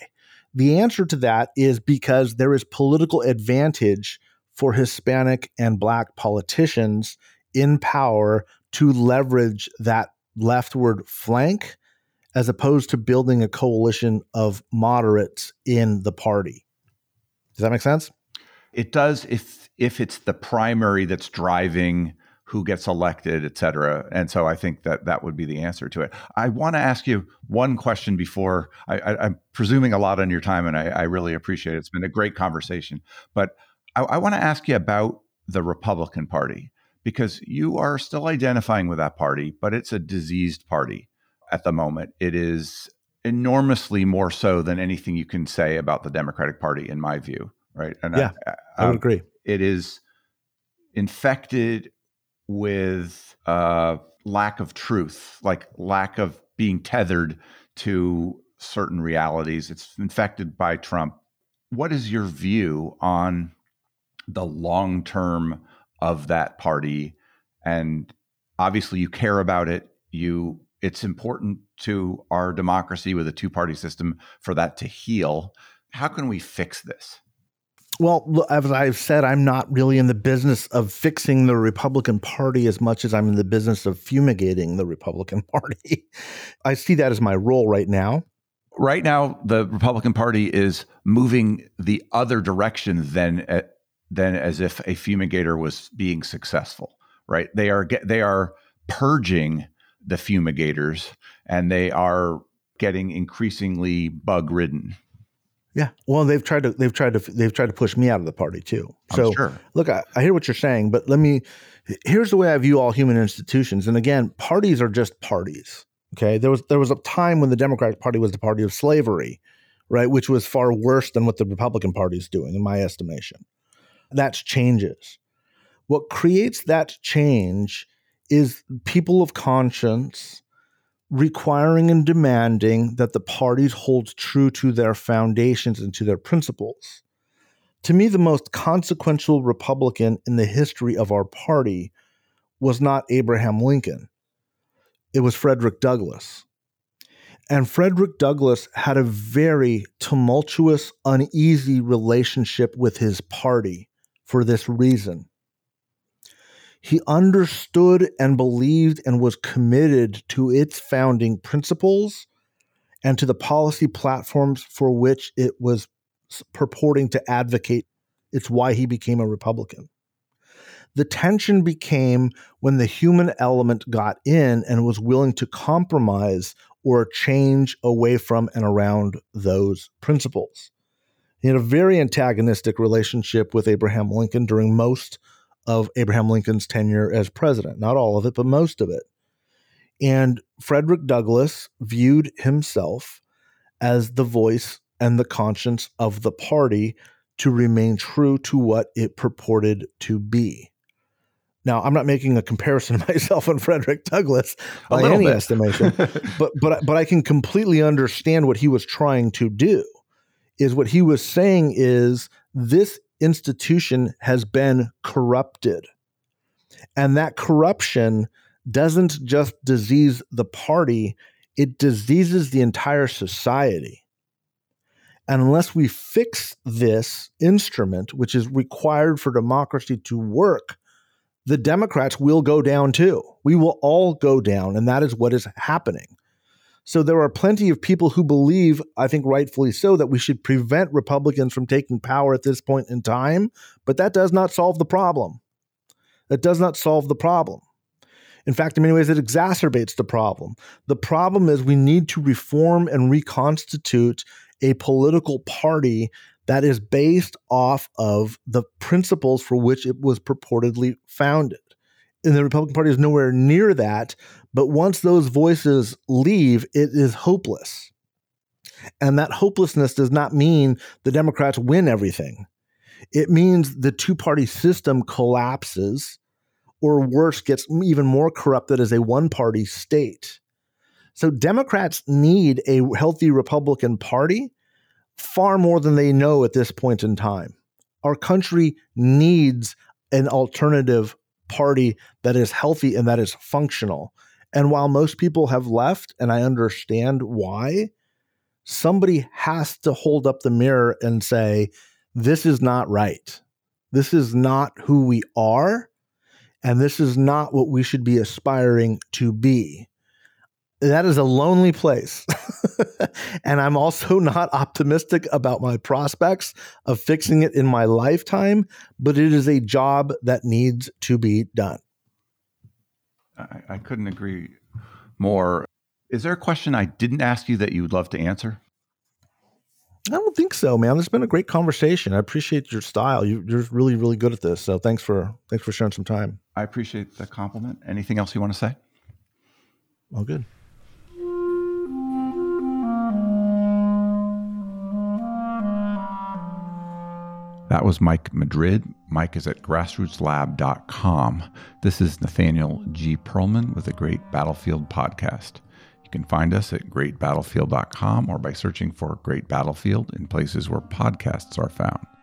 The answer to that is because there is political advantage for Hispanic and Black politicians in power to leverage that leftward flank as opposed to building a coalition of moderates in the party. Does that make sense? It does if if it's the primary that's driving who gets elected, et cetera. And so I think that that would be the answer to it. I want to ask you one question before. I, I, I'm presuming a lot on your time, and I, I really appreciate it. It's been a great conversation. But I, I want to ask you about the Republican Party, because you are still identifying with that party, but it's a diseased party at the moment. It is enormously more so than anything you can say about the Democratic Party, in my view, right? And yeah, I, I, I would um, agree. It is infected with uh, lack of truth, like lack of being tethered to certain realities. It's infected by Trump. What is your view on the long term of that party? And obviously you care about it. You, it's important to our democracy with a two party system for that to heal. How can we fix this? Well, as I've said, I'm not really in the business of fixing the Republican Party as much as I'm in the business of fumigating the Republican Party. I see that as my role right now. Right now, the Republican Party is moving the other direction than at, than as if a fumigator was being successful, right? They are get, they are purging the fumigators, and they are getting increasingly bug ridden. Yeah, well, they've tried to they've tried to they've tried to push me out of the party too. I'm so sure. Look, I, I hear what you're saying, but let me. Here's the way I view all human institutions, and again, parties are just parties. Okay, there was there was a time when the Democratic Party was the party of slavery, right? Which was far worse than what the Republican Party is doing, in my estimation. That changes. What creates that change is people of conscience requiring and demanding that the parties hold true to their foundations and to their principles. To me, the most consequential Republican in the history of our party was not Abraham Lincoln. It was Frederick Douglass. And Frederick Douglass had a very tumultuous, uneasy relationship with his party for this reason. He understood and believed and was committed to its founding principles and to the policy platforms for which it was purporting to advocate. It's why he became a Republican. The tension became when the human element got in and was willing to compromise or change away from and around those principles. He had a very antagonistic relationship with Abraham Lincoln during most of Abraham Lincoln's tenure as president. Not all of it, but most of it. And Frederick Douglass viewed himself as the voice and the conscience of the party to remain true to what it purported to be. Now, I'm not making a comparison of myself and Frederick Douglass by any bit. estimation, but but but I can completely understand what he was trying to do. Is what he was saying is this institution has been corrupted, and that corruption doesn't just disease the party; it diseases the entire society. And unless we fix this instrument, which is required for democracy to work, the Democrats will go down too. We will all go down, and that is what is happening. So there are plenty of people who believe, I think rightfully so, that we should prevent Republicans from taking power at this point in time, but that does not solve the problem. That does not solve the problem. In fact, in many ways, it exacerbates the problem. The problem is we need to reform and reconstitute a political party that is based off of the principles for which it was purportedly founded. And the Republican Party is nowhere near that, but once those voices leave, it is hopeless. And that hopelessness does not mean the Democrats win everything. It means the two-party system collapses, or worse, gets even more corrupted as a one-party state. So Democrats need a healthy Republican Party far more than they know at this point in time. Our country needs an alternative party that is healthy and that is functional. And while most people have left, and I understand why, somebody has to hold up the mirror and say, this is not right. This is not who we are, and this is not what we should be aspiring to be. That is a lonely place. And I'm also not optimistic about my prospects of fixing it in my lifetime, but it is a job that needs to be done. I, I couldn't agree more. Is there a question I didn't ask you that you would love to answer? I don't think so, man. It's been a great conversation. I appreciate your style. You, you're really, really good at this. So thanks for thanks for sharing some time. I appreciate the compliment. Anything else you want to say? All good. That was Mike Madrid. Mike is at grassroots lab dot com. This is Nathaniel G. Perlman with the Great Battlefield podcast. You can find us at great battlefield dot com or by searching for Great Battlefield in places where podcasts are found.